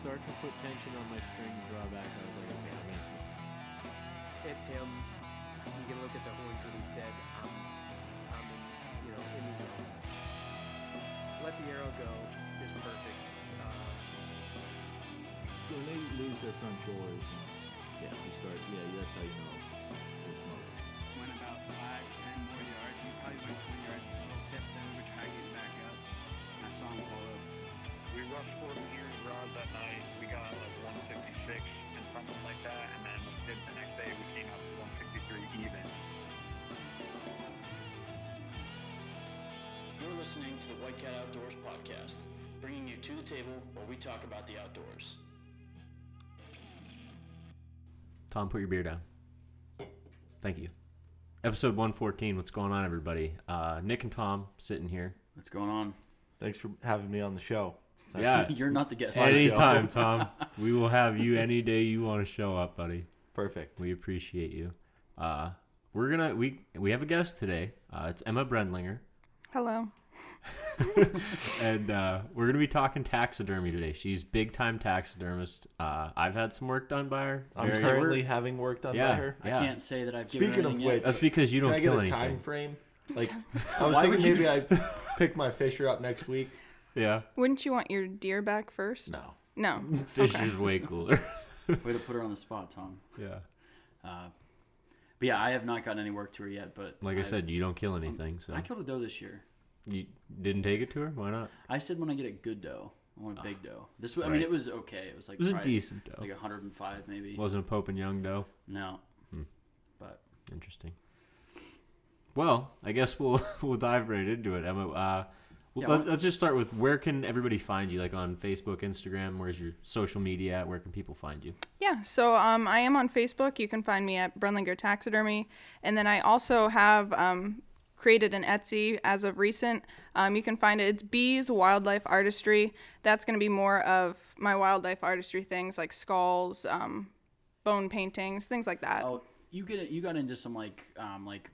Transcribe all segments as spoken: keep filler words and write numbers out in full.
start to put tension on my string and draw back, I was like, okay, I'm gonna swim. It's him. You can look at the horns when he's dead. I'm, I'm in, you know, in the zone. Let the arrow go is perfect. Uh, when they lose their front shoulders, yeah, you start, yeah, that's how you know. Went about five, ten more yards. He probably went twenty yards to the tip, then we were trying to get back up. And I saw him pull up. We rushed forty meters rods that night. We got like one sixty-six and something like that, and then the next day we came up to one sixty-three even. You're listening to the White Cat Outdoors podcast, bringing you to the table where we talk about the outdoors. Tom, put your beer down. Thank you. Episode one fourteen. What's going on, everybody? Uh, Nick and Tom sitting here. What's going on? Thanks for having me on the show. Yeah, you're not the guest. Anytime, Tom. We will have you any day you want to show up, buddy. Perfect. We appreciate you. Uh, we're gonna we we have a guest today. Uh, it's Emma Brendlinger. Hello. And uh, we're gonna be talking taxidermy today. She's big time taxidermist. Uh, I've had some work done by her. I'm Very currently having work done yeah, by her. Yeah. I can't say that I've given Speaking her anything of which, yet. That's because you don't can kill anything. I get a anything. time frame? Like I was thinking maybe I pick my fisher up next week. Yeah. Wouldn't you want your deer back first? No. No. Fisher's okay. Way cooler. Way to put her on the spot, Tom. Yeah. Uh, but yeah, I have not gotten any work to her yet. But like I, I said, you don't kill anything. Um, so I killed a doe this year. You didn't take it to her? Why not? I said when I get a good doe, I want a uh, big doe. This, I right. mean, it was okay. It was like it was a decent doe, like one hundred five maybe. Wasn't a Pope and Young doe. No. Hmm. But interesting. Well, I guess we'll we'll dive right into it, Emma. Uh, Well, yeah, let's, let's just start with where can everybody find you, like on Facebook, Instagram? Where's your social media at? Where can people find you? Yeah, so um, I am on Facebook. You can find me at Brendlinger Taxidermy. And then I also have um, created an Etsy as of recent. Um, you can find it. It's Bees Wildlife Artistry. That's going to be more of my wildlife artistry things like skulls, um, bone paintings, things like that. Oh, you get it, you got into some like um, like.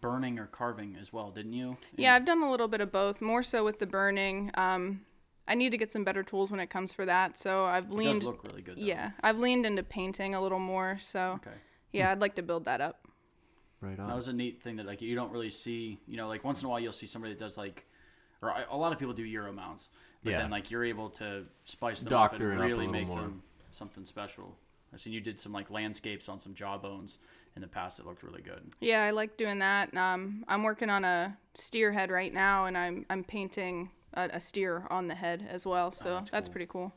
burning or carving as well, didn't you? And yeah, I've done a little bit of both, more so with the burning. Um, I need to get some better tools when it comes for that, so I've leaned... It does look really good, though. Yeah, I've leaned into painting a little more, so okay. yeah, I'd like to build that up. Right on. That was a neat thing that like you don't really see, you know, like once in a while you'll see somebody that does like, or I, a lot of people do Euro mounts, but yeah. then like you're able to spice them Doctor up and really up make more. them something special. I've seen you did some like landscapes on some jawbones in the past that looked really good. Yeah, I like doing that. Um, I'm working on a steer head right now, and I'm I'm painting a, a steer on the head as well. So oh, that's, that's cool. pretty cool.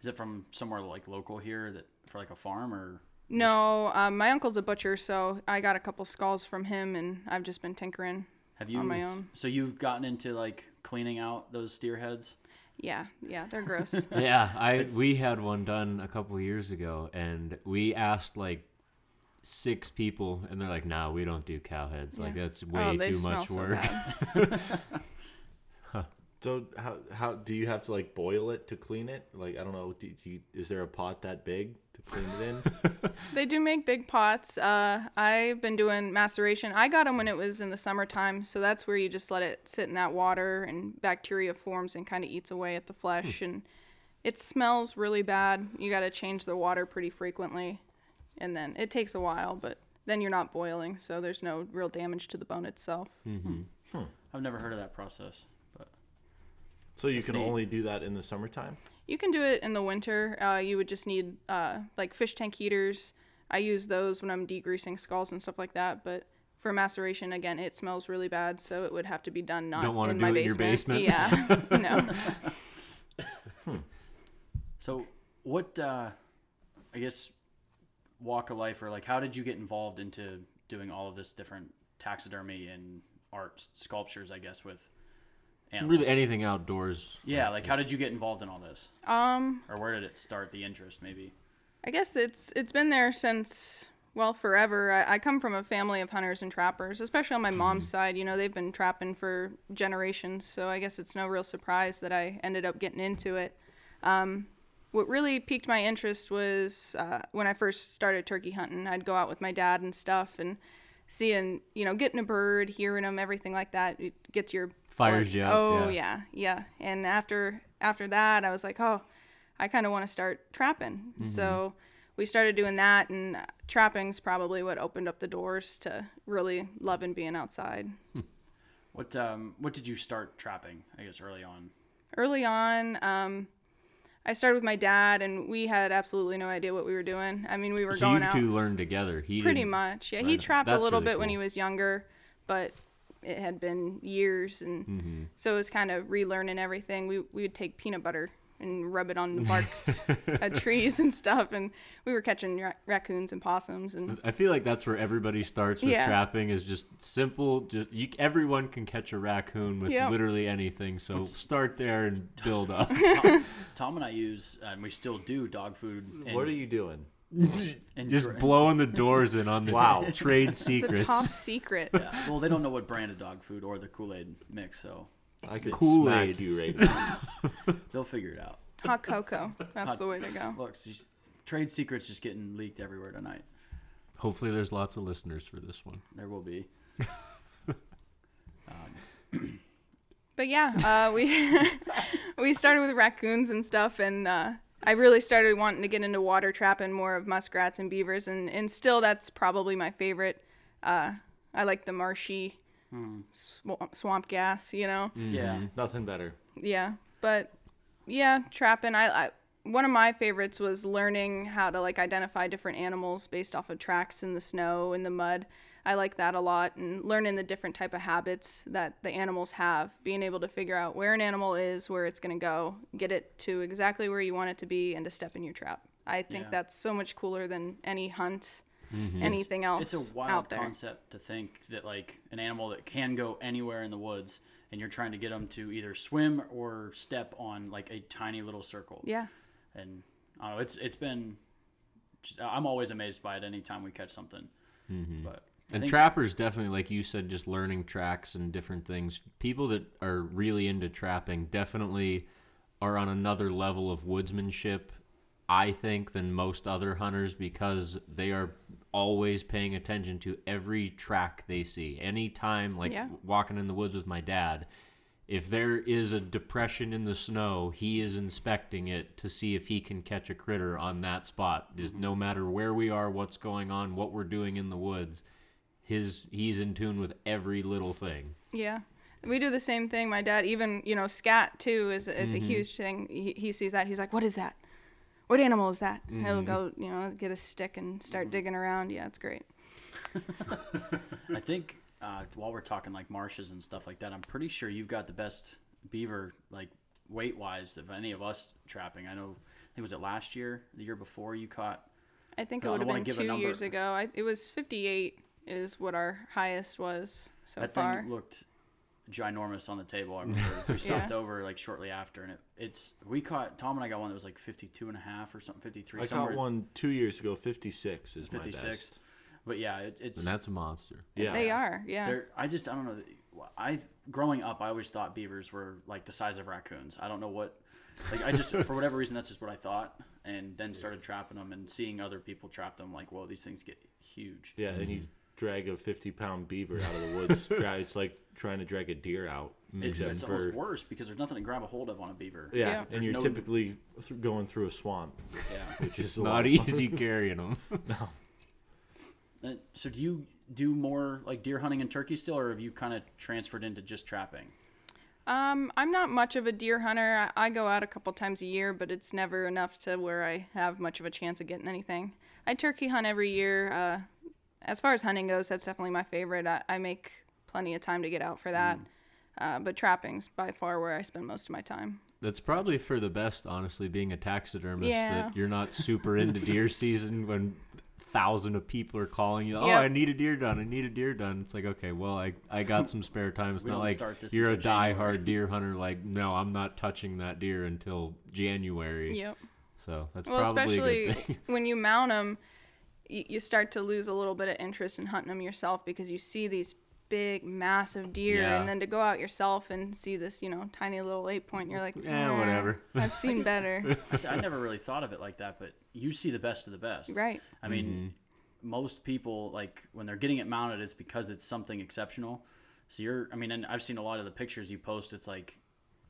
Is it from somewhere like local here that for like a farm or? No, um, my uncle's a butcher, so I got a couple skulls from him, and I've just been tinkering Have you, on my own. So you've gotten into like cleaning out those steer heads? Yeah, yeah, they're gross. yeah, I we had one done a couple years ago, and we asked like six people, and they're like, "Nah, we don't do cow heads. Yeah. Like that's way oh, too much so work." huh. So how how do you have to like boil it to clean it? Like I don't know, do, do you, is there a pot that big to clean it in? They do make big pots. Uh, I've been doing maceration. I got them when it was in the summertime, so that's where you just let it sit in that water and bacteria forms and kind of eats away at the flesh. Hmm. And it smells really bad. You got to change the water pretty frequently, and then it takes a while, but then you're not boiling, so there's no real damage to the bone itself. Mm-hmm. Hmm. I've never heard of that process. So you it's can neat. only do that in the summertime? You can do it in the winter. Uh, you would just need uh, like fish tank heaters. I use those when I'm degreasing skulls and stuff like that. But for maceration, again, it smells really bad, so it would have to be done not in my basement. Don't want to do it in your basement? Yeah, no. hmm. So what, uh, I guess, walk of life or like how did you get involved into doing all of this different taxidermy and art sculptures, I guess, with animals. Really anything outdoors. Yeah, like how did you get involved in all this? Um, or where did it start, the interest maybe? I guess it's it's been there since, well, forever. I, I come from a family of hunters and trappers, especially on my mom's side. You know, they've been trapping for generations, so I guess it's no real surprise that I ended up getting into it. Um, what really piqued my interest was uh, when I first started turkey hunting. I'd go out with my dad and stuff and seeing, you know, getting a bird, hearing them, everything like that. It gets your... Fires you up. Oh, yeah. yeah, yeah. And after after that, I was like, oh, I kind of want to start trapping. Mm-hmm. So we started doing that, and trapping's probably what opened up the doors to really loving being outside. Hmm. What um what did you start trapping, I guess, early on? Early on, um, I started with my dad, and we had absolutely no idea what we were doing. I mean, we were so going out. So you two learned together. He pretty much, yeah. He trapped a little really bit cool. when he was younger, but it had been years, and mm-hmm. so it was kind of relearning everything. We we would take peanut butter and rub it on the barks at trees and stuff, and we were catching ra- raccoons and possums. And I feel like that's where everybody starts with yeah. trapping, is just simple. Just you, everyone can catch a raccoon with yep. literally anything, so it's, start there and build up. Tom, Tom and I use, and we still do, dog food. And what are you doing? And just tra- blowing the doors in on the wow trade secrets. It's a top secret. Yeah. Well, they don't know what brand of dog food or the Kool-Aid mix, so. I could Kool-Aid. Smack you right now. They'll figure it out. Hot cocoa. That's Hot, the way to go. Look, so just, trade secrets just getting leaked everywhere tonight. Hopefully there's lots of listeners for this one. There will be. um. But yeah, uh, we we started with raccoons and stuff, and uh, I really started wanting to get into water trapping, more of muskrats and beavers, and, and still that's probably my favorite. Uh, I like the marshy Mm. Swamp, swamp gas, you know. Mm-hmm. Yeah, nothing better. Yeah, but yeah, trapping. I, I one of my favorites was learning how to like identify different animals based off of tracks in the snow and the mud. I like that a lot, and learning the different type of habits that the animals have, being able to figure out where an animal is, where it's going to go, get it to exactly where you want it to be, and to step in your trap. I think yeah. that's so much cooler than any hunt. Mm-hmm. Anything else? It's a wild concept to think that like an animal that can go anywhere in the woods, and you're trying to get them to either swim or step on like a tiny little circle. Yeah. And I don't know, it's it's been just, I'm always amazed by it anytime we catch something. Mm-hmm. But I and trappers definitely, like you said, just learning tracks and different things. People that are really into trapping definitely are on another level of woodsmanship, I think, than most other hunters, because they are always paying attention to every track they see. Anytime, like yeah. walking in the woods with my dad, if there is a depression in the snow, he is inspecting it to see if he can catch a critter on that spot. Mm-hmm. No matter where we are, what's going on, what we're doing in the woods, his he's in tune with every little thing. Yeah. We do the same thing. My dad, even, you know, scat too is, is mm-hmm. a huge thing. He, he sees that. He's like, what is that? What animal is that? Mm. He'll go, you know, get a stick and start mm. digging around. Yeah, it's great. I think uh, while we're talking like marshes and stuff like that, I'm pretty sure you've got the best beaver, like weight-wise, of any of us trapping. I know, I think was it last year, the year before you caught? I think it would have been two years ago. I, it was fifty-eight is what our highest was so that far. That thing looked ginormous on the table. I remember we stopped yeah. over like shortly after, and it, it's we caught Tom and I got one that was like fifty-two and a half or something, fifty-three. I somewhere. Caught one two years ago. fifty-six is fifty-six. My best. But yeah, it, it's and that's a monster. Yeah, they are. Yeah, They're, I just I don't know. I growing up, I always thought beavers were like the size of raccoons. I don't know what, like I just for whatever reason that's just what I thought, and then started trapping them and seeing other people trap them. Like, whoa, these things get huge. Yeah, mm-hmm. and you drag a fifty pound beaver out of the woods. It's like trying to drag a deer out. It, it's for, almost worse because there's nothing to grab a hold of on a beaver. Yeah, yeah. and you're no, typically th- going through a swamp. Yeah, which is not easy carrying them. No. Uh, so do you do more like deer hunting and turkey still, or have you kind of transferred into just trapping? Um, I'm not much of a deer hunter. I, I go out a couple times a year, but it's never enough to where I have much of a chance of getting anything. I turkey hunt every year. Uh, as far as hunting goes, that's definitely my favorite. I, I make plenty of time to get out for that. Mm. Uh, but trapping's by far where I spend most of my time. That's probably for the best, honestly, being a taxidermist, yeah. that you're not super into deer season when thousands of people are calling you, oh, yep. I need a deer done, I need a deer done. It's like, okay, well, I, I got some spare time. It's we not like you're a diehard deer hunter, like, no, I'm not touching that deer until January. Yep. So that's well, probably a good thing. When you mount them, you start to lose a little bit of interest in hunting them yourself because you see these big, massive deer, yeah. and then to go out yourself and see this, you know, tiny little eight point, you're like, yeah, eh, whatever. I've seen better. I, I never really thought of it like that, but you see the best of the best, right? I mean, mm-hmm. most people like when they're getting it mounted, it's because it's something exceptional. So you're, I mean, and I've seen a lot of the pictures you post. It's like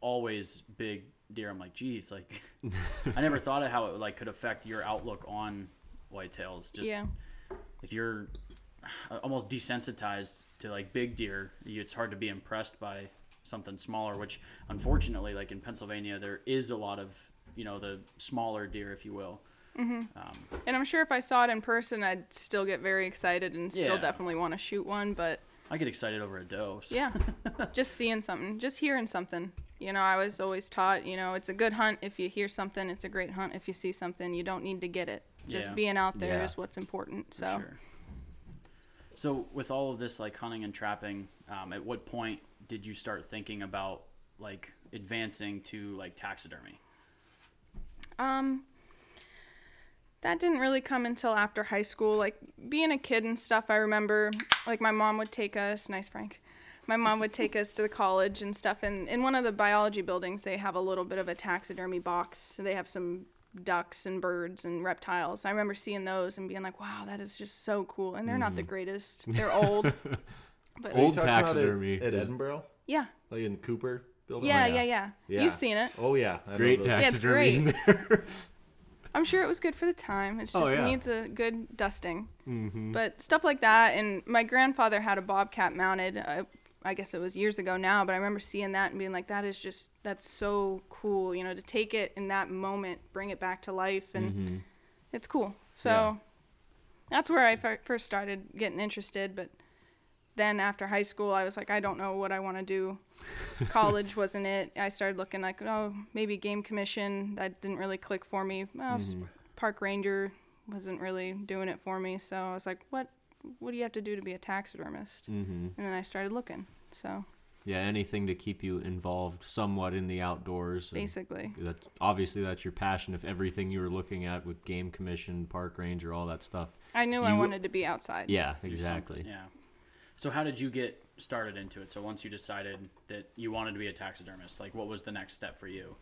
always big, deer, I'm like, geez, like I never thought of how it like could affect your outlook on whitetails. Just yeah. if you're almost desensitized to like big deer, it's hard to be impressed by something smaller, which unfortunately, like in Pennsylvania, there is a lot of, you know, the smaller deer, if you will. Mm-hmm. Um, and I'm sure if I saw it in person, I'd still get very excited and still yeah. definitely want to shoot one, but I get excited over a doe. So. Yeah. Just seeing something, just hearing something. You know, I was always taught, you know, it's a good hunt if you hear something. It's a great hunt if you see something. You don't need to get it. Just yeah. being out there yeah. is what's important. So. For sure. So with all of this, like hunting and trapping, um, at what point did you start thinking about like advancing to like taxidermy? Um, that didn't really come until after high school. Like being a kid and stuff, I remember like my mom would take us, nice Frank, my mom would take us to the college and stuff. And in one of the biology buildings, they have a little bit of a taxidermy box. So they have some ducks and birds and reptiles. I remember seeing those and being like, wow, that is just so cool. And they're mm. not the greatest. They're old. But old taxidermy. At, at Edinburgh? Yeah. Like in Cooper building? Yeah, oh, yeah. yeah, yeah, yeah. You've seen it. Oh, yeah. Great taxidermy yeah, in there. I'm sure it was good for the time. It's just oh, yeah. it needs a good dusting. Mm-hmm. But stuff like that. And my grandfather had a bobcat mounted. I, I guess it was years ago now, but I remember seeing that and being like, that is just, that's so cool. You know, to take it in that moment, bring it back to life. And mm-hmm. it's cool. So yeah. that's where I f- first started getting interested. But then after high school, I was like, I don't know what I want to do. College wasn't it. I started looking like, oh, maybe game commission. That didn't really click for me. Well, mm-hmm. Park ranger wasn't really doing it for me. So I was like, what what do you have to do to be a taxidermist? Mm-hmm. And then I started looking. So yeah, anything to keep you involved somewhat in the outdoors. Basically. That's, obviously, that's your passion. If everything you were looking at with game commission, park ranger, all that stuff. I knew you, I wanted to be outside. Yeah, exactly. Yeah. So how did you get started into it? So once you decided that you wanted to be a taxidermist, like what was the next step for you?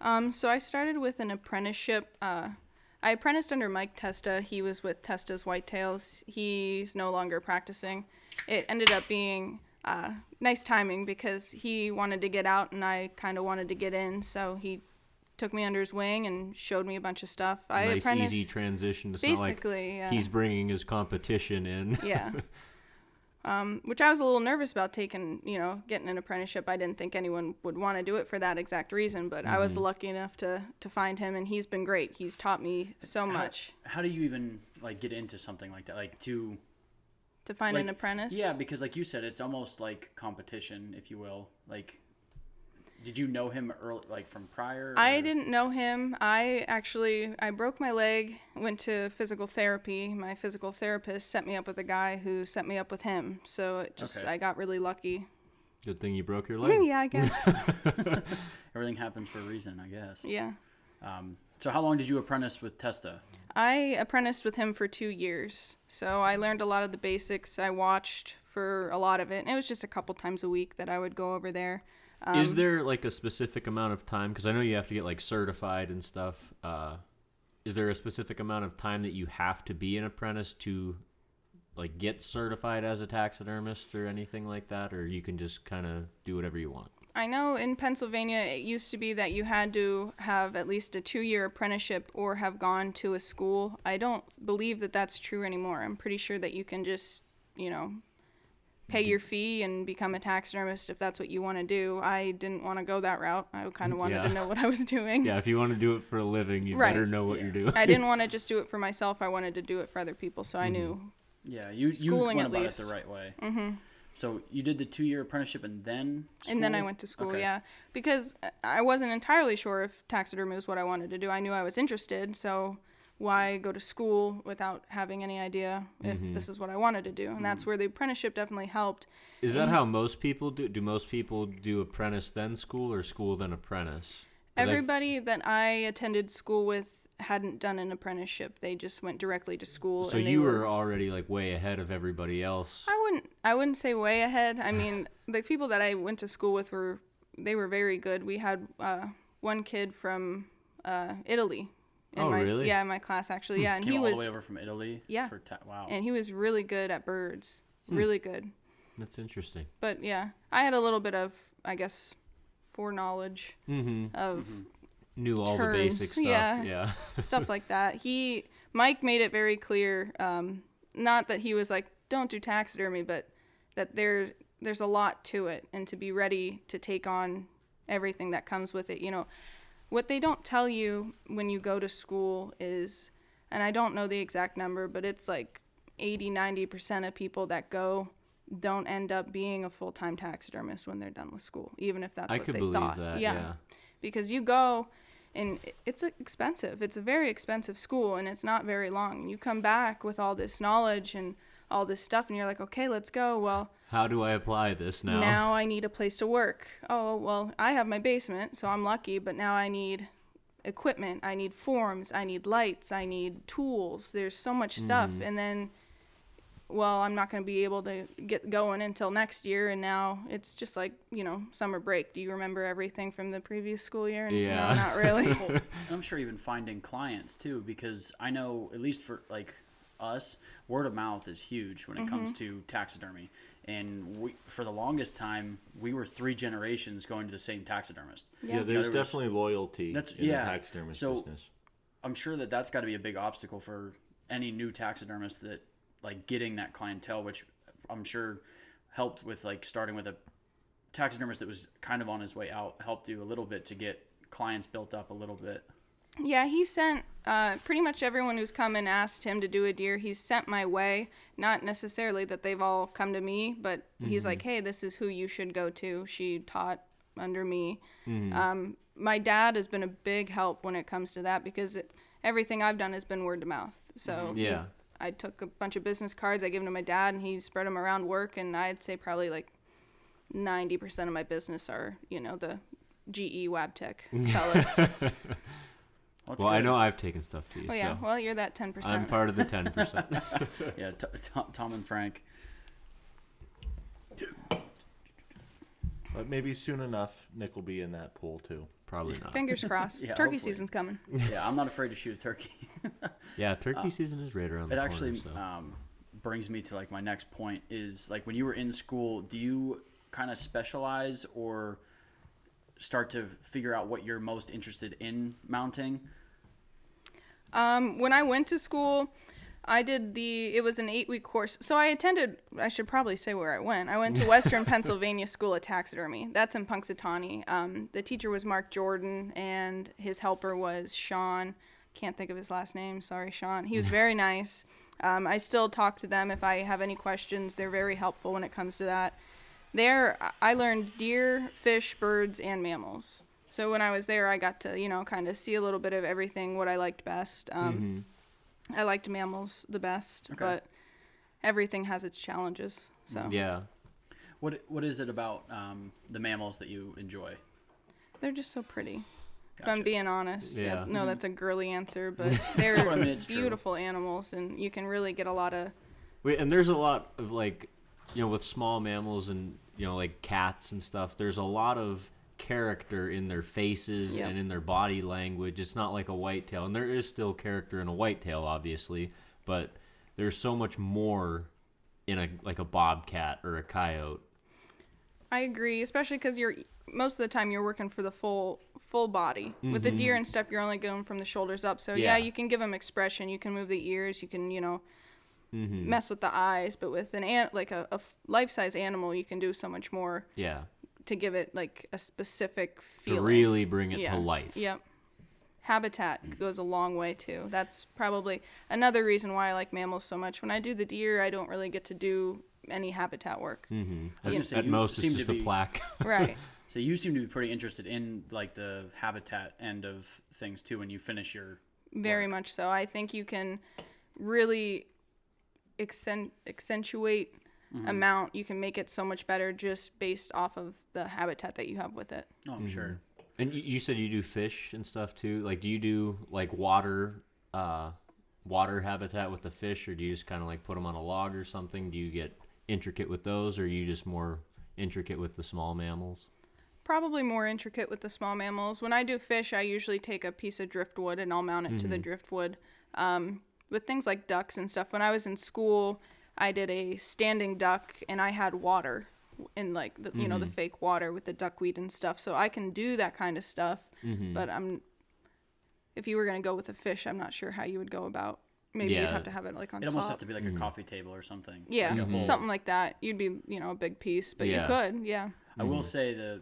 Um, so I started with an apprenticeship. Uh, I apprenticed under Mike Testa. He was with Testa's Whitetails. He's no longer practicing. It ended up being uh, nice timing because he wanted to get out and I kind of wanted to get in. So he took me under his wing and showed me a bunch of stuff. I nice, easy transition. It's basically, not like he's bringing his competition in. Yeah. Um, which I was a little nervous about taking, you know, getting an apprenticeship. I didn't think anyone would want to do it for that exact reason, but mm-hmm. I was lucky enough to, to find him, and he's been great. He's taught me so how, much. How do you even, like, get into something like that? Like, to... To find like, an apprentice? Yeah, because like you said, it's almost like competition, if you will. Like, did you know him, early, like, from prior? Or? I didn't know him. I actually, I broke my leg, went to physical therapy. My physical therapist set me up with a guy who set me up with him. So it just, okay. I got really lucky. Good thing you broke your leg. Yeah, I guess. Everything happens for a reason, I guess. Yeah. Um, so how long did you apprentice with Testa? I apprenticed with him for two years. So I learned a lot of the basics. I watched for a lot of it. And it was just a couple times a week that I would go over there. Um, Is there, like, a specific amount of time? Because I know you have to get, like, certified and stuff. Uh, is there a specific amount of time that you have to be an apprentice to, like, get certified as a taxidermist or anything like that? Or you can just kind of do whatever you want? I know in Pennsylvania it used to be that you had to have at least a two-year apprenticeship or have gone to a school. I don't believe that that's true anymore. I'm pretty sure that you can just, you know... pay your fee and become a taxidermist if that's what you want to do. I didn't want to go that route. I kind of wanted yeah. to know what I was doing. Yeah, if you want to do it for a living, you right. better know what yeah. you're doing. I didn't want to just do it for myself. I wanted to do it for other people, so mm-hmm. I knew. Yeah, you, you went about least. It the right way. Mm-hmm. So you did the two-year apprenticeship and then school? And then I went to school, okay. yeah. Because I wasn't entirely sure if taxidermy was what I wanted to do. I knew I was interested, so... why go to school without having any idea if mm-hmm. this is what I wanted to do? And mm-hmm. that's where the apprenticeship definitely helped. Is and that how most people do? Do most people do apprentice then school or school then apprentice? Everybody I... that I attended school with hadn't done an apprenticeship. They just went directly to school. So and they you were, were already like way ahead of everybody else. I wouldn't. I wouldn't say way ahead. I mean, the people that I went to school with were they were very good. We had uh, one kid from uh, Italy. In oh, my, really? Yeah, in my class, actually. Yeah, and Came he was... all the way over from Italy? Yeah. For ta- wow. And he was really good at birds. Hmm. Really good. That's interesting. But, yeah, I had a little bit of, I guess, foreknowledge mm-hmm. of mm-hmm. knew all terms. The basic stuff. Yeah, yeah. Stuff like that. He Mike made it very clear, um, not that he was like, don't do taxidermy, but that there there's a lot to it, and to be ready to take on everything that comes with it. You know, what they don't tell you when you go to school is, and I don't know the exact number, but it's like eighty, ninety percent of people that go don't end up being a full-time taxidermist when they're done with school, even if that's I what could they believe thought. That, yeah. yeah. Because you go, and it's expensive. It's a very expensive school, and it's not very long. You come back with all this knowledge and all this stuff, and you're like, okay, let's go. Well, how do I apply this now? Now I need a place to work. Oh, well, I have my basement, so I'm lucky, but now I need equipment. I need forms. I need lights. I need tools. There's so much stuff. Mm. And then, well, I'm not going to be able to get going until next year. And now it's just like, you know, summer break. Do you remember everything from the previous school year? And yeah. No, not really. Well, I'm sure even finding clients, too, because I know, at least for, like, us, word of mouth is huge when it mm-hmm. comes to taxidermy. And we, for the longest time, we were three generations going to the same taxidermist. Yeah, yeah there's you know, there definitely was, loyalty that's, in yeah. the taxidermist so business. I'm sure that that's got to be a big obstacle for any new taxidermist, that, like, getting that clientele, which I'm sure helped with, like, starting with a taxidermist that was kind of on his way out, helped you a little bit to get clients built up a little bit. Yeah, he sent uh, pretty much everyone who's come and asked him to do a deer, he's sent my way. Not necessarily that they've all come to me, but mm-hmm. he's like, hey, this is who you should go to. She taught under me. Mm-hmm. Um, my dad has been a big help when it comes to that, because it, everything I've done has been word to mouth. So yeah, he, I took a bunch of business cards, I gave them to my dad, and he spread them around work. And I'd say probably like ninety percent of my business are, you know, the G E Wabtec fellas. Well, well I know I've taken stuff to you. Oh, yeah. So. Well, you're that ten percent. I'm part of the ten percent. yeah, t- t- Tom and Frank. But maybe soon enough, Nick will be in that pool, too. Probably not. Fingers crossed. yeah, turkey hopefully. Season's coming. Yeah, I'm not afraid to shoot a turkey. yeah, turkey uh, season is right around the corner. It actually so. um, brings me to, like, my next point is, like, when you were in school, do you kind of specialize or start to figure out what you're most interested in mounting? Um, when I went to school, I did the, it was an eight week course. So I attended, I should probably say where I went. I went to Western Pennsylvania School of Taxidermy. That's in Punxsutawney. Um, the teacher was Mark Jordan, and his helper was Sean. Can't think of his last name. Sorry, Sean. He was very nice. Um, I still talk to them if I have any questions. They're very helpful when it comes to that. There, I learned deer, fish, birds, and mammals. So when I was there, I got to, you know, kind of see a little bit of everything, what I liked best. Um, mm-hmm. I liked mammals the best, okay. but everything has its challenges. So yeah. What What is it about um, the mammals that you enjoy? They're just so pretty. Gotcha. If I'm being honest. Yeah. yeah no, mm-hmm. that's a girly answer, but they're I mean, it's beautiful true. Animals, and you can really get a lot of... Wait, and there's a lot of, like... You know, with small mammals and, you know, like cats and stuff, there's a lot of character in their faces yep. and in their body language. It's not like a whitetail. And there is still character in a whitetail, obviously, but there's so much more in a like a bobcat or a coyote. I agree, especially because you're most of the time you're working for the full full body. Mm-hmm. With the deer and stuff, you're only going from the shoulders up. So, yeah, yeah you can give them expression. You can move the ears. You can, you know... Mm-hmm. mess with the eyes, but with an ant like a, a life-size animal, you can do so much more. Yeah. To give it like a specific feeling. To really bring it yeah. to life. Yep. Habitat goes a long way too. That's probably another reason why I like mammals so much. When I do the deer, I don't really get to do any habitat work. Mm-hmm. At, you know, at most, it's just be, a plaque. right. So you seem to be pretty interested in like the habitat end of things too. When you finish your. Very work. Much so. I think you can really. Accentuate mm-hmm. amount, you can make it so much better just based off of the habitat that you have with it. Oh, I'm mm-hmm. sure. And you, you said you do fish and stuff too. Like, do you do like water, uh, water habitat with the fish, or do you just kind of like put them on a log or something? Do you get intricate with those, or are you just more intricate with the small mammals? Probably more intricate with the small mammals. When I do fish, I usually take a piece of driftwood and I'll mount it mm-hmm. to the driftwood. Um, With things like ducks and stuff, when I was in school, I did a standing duck, and I had water in like the, mm-hmm. you know, the fake water with the duckweed and stuff. So I can do that kind of stuff, mm-hmm. but I'm if you were going to go with a fish, I'm not sure how you would go about. Maybe yeah. you'd have to have it like on it top. It almost have to be like mm-hmm. a coffee table or something. Yeah, like mm-hmm. something like that. You'd be, you know, a big piece, but yeah. you could, yeah. Mm-hmm. I will say the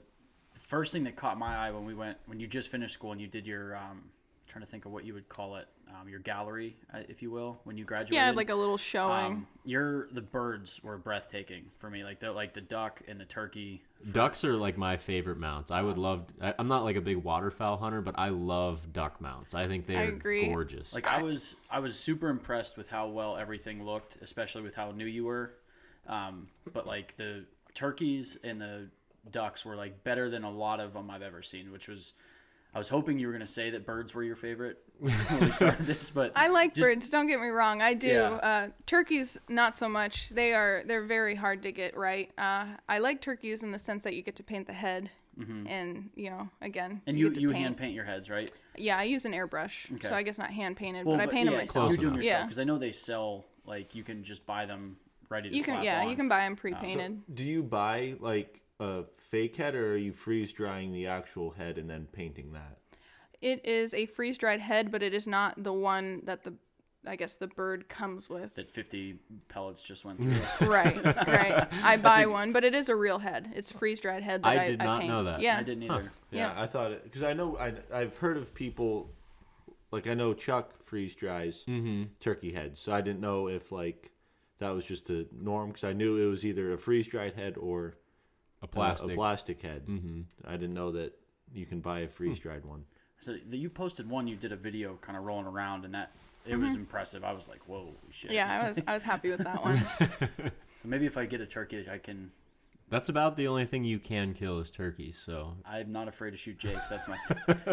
first thing that caught my eye when we went, when you just finished school and you did your, um, trying to think of what you would call it, um, your gallery, uh, if you will, when you graduated. Yeah, like a little showing. Um, your the birds were breathtaking for me. Like the like the duck and the turkey. For, Ducks are like my favorite mounts. I would um, love. I, I'm not like a big waterfowl hunter, but I love duck mounts. I think they're gorgeous. Like I, I was, I was super impressed with how well everything looked, especially with how new you were. Um, but like the turkeys and the ducks were like better than a lot of them I've ever seen, which was. I was hoping you were going to say that birds were your favorite when we started this, but I like just, birds. Don't get me wrong. I do. Yeah. Uh, turkeys, not so much. They are, they're very hard to get right. Uh, I like turkeys in the sense that you get to paint the head mm-hmm. and, you know, again, and you, you, you paint. hand paint your heads, right? Yeah. I use an airbrush. Okay. So I guess not hand painted, well, but, but I paint yeah, them myself. You're doing yourself because yeah. I know they sell, like you can just buy them ready to you can, slap Yeah. on. You can buy them pre-painted. So do you buy like a fake head, or are you freeze drying the actual head and then painting that? It is a freeze dried head, but it is not the one that the, I guess the bird comes with. That fifty pellets just went through. Right, right. I buy a... one, but it is a real head. It's freeze dried head. That I, I did not I paint. know that. Yeah, I didn't either. Huh. Yeah, yeah, I thought it because I know I I've heard of people, like I know Chuck freeze dries mm-hmm. turkey heads, so I didn't know if like that was just the norm because I knew it was either a freeze dried head or. A plastic. Uh, a plastic head. Mm-hmm. I didn't know that you can buy a freeze-dried hmm. one. So the, you posted one, you did a video kind of rolling around, and that it mm-hmm. was impressive. I was like, whoa, shit. Yeah, I was I was happy with that one. So maybe if I get a turkey, I can... That's about the only thing you can kill is turkeys, so... I'm not afraid to shoot Jakes. That's my...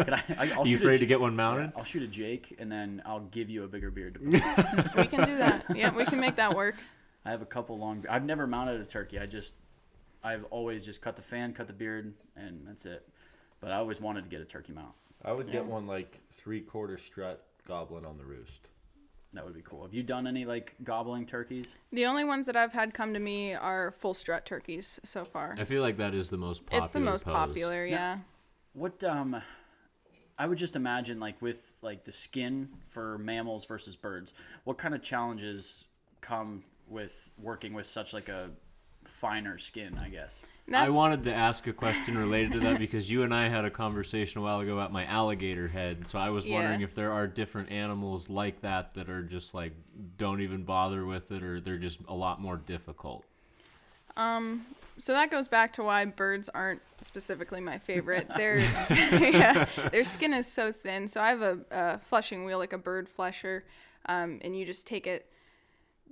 Can I, I, I'll Are you shoot afraid a, to get one mounted? I'll shoot a Jake, and then I'll give you a bigger beard. We can do that. Yeah, we can make that work. I have a couple long... I've never mounted a turkey. I just... I've always just cut the fan, cut the beard, and that's it. But I always wanted to get a turkey mount. I would yeah. get one like three-quarter strut goblin on the roost. That would be cool. Have you done any like gobbling turkeys? The only ones that I've had come to me are full strut turkeys so far. I feel like that is the most popular. It's the most pose. popular, yeah. Now, what um, I would just imagine like with like the skin for mammals versus birds, what kind of challenges come with working with such like a finer skin, I guess. That's... I wanted to ask a question related to that because you and I had a conversation a while ago about my alligator head, so I was wondering yeah. if there are different animals like that that are just like don't even bother with it, or they're just a lot more difficult. Um, so that goes back to why birds aren't specifically my favorite. Their yeah, their skin is so thin. So I have a, a flushing wheel, like a bird flesher, um, and you just take it.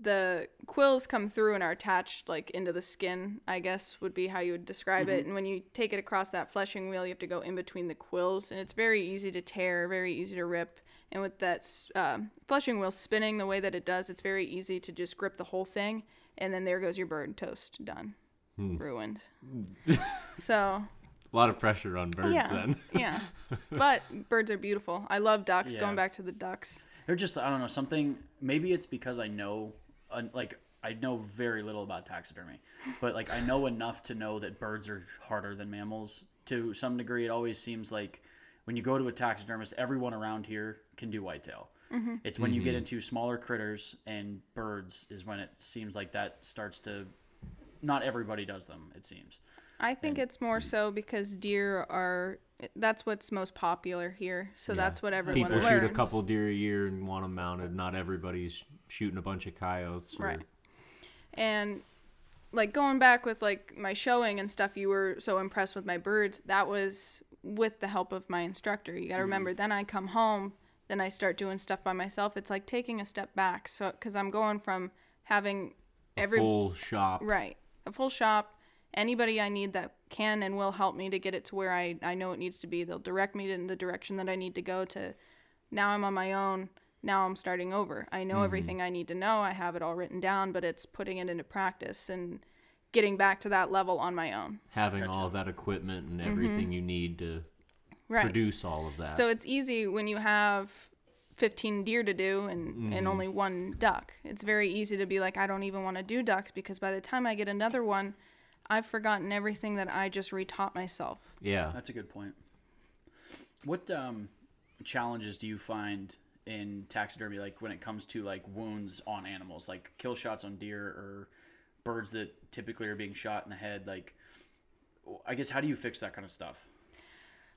The quills come through and are attached like into the skin, I guess would be how you would describe mm-hmm. it. And when you take it across that fleshing wheel, you have to go in between the quills, and it's very easy to tear, very easy to rip. And with that uh, fleshing wheel spinning the way that it does, it's very easy to just grip the whole thing. And then there goes your bird, toast, done, mm. ruined. So... A lot of pressure on birds yeah, then. Yeah. But birds are beautiful. I love ducks, yeah. going back to the ducks. They're just, I don't know, something, maybe it's because I know... Like I know very little about taxidermy, but like I know enough to know that birds are harder than mammals to some degree. It always seems like when you go to a taxidermist, everyone around here can do whitetail. Mm-hmm. It's when mm-hmm. you get into smaller critters and birds is when it seems like that starts to. Not everybody does them. It seems. I think and, it's more so because deer are. That's what's most popular here, so yeah. that's what everyone people learns. Shoot a couple deer a year and want them mounted. Not everybody's shooting a bunch of coyotes, or... right? And like going back with like my showing and stuff, you were so impressed with my birds. That was with the help of my instructor. You got to mm-hmm. remember. Then I come home, then I start doing stuff by myself. It's like taking a step back, so because I'm going from having every a full shop, right, a full shop. Anybody I need that can and will help me to get it to where I, I know it needs to be. They'll direct me in the direction that I need to go to. Now I'm on my own. Now I'm starting over. I know mm-hmm. everything I need to know. I have it all written down, but it's putting it into practice and getting back to that level on my own. Having gotcha. all that equipment and everything mm-hmm. you need to right. produce all of that. So it's easy when you have fifteen deer to do and, mm-hmm. and only one duck. It's very easy to be like, I don't even want to do ducks because by the time I get another one, I've forgotten everything that I just retaught myself. Yeah. That's a good point. What um, challenges do you find in taxidermy, like when it comes to like wounds on animals, like kill shots on deer or birds that typically are being shot in the head? Like, I guess, how do you fix that kind of stuff?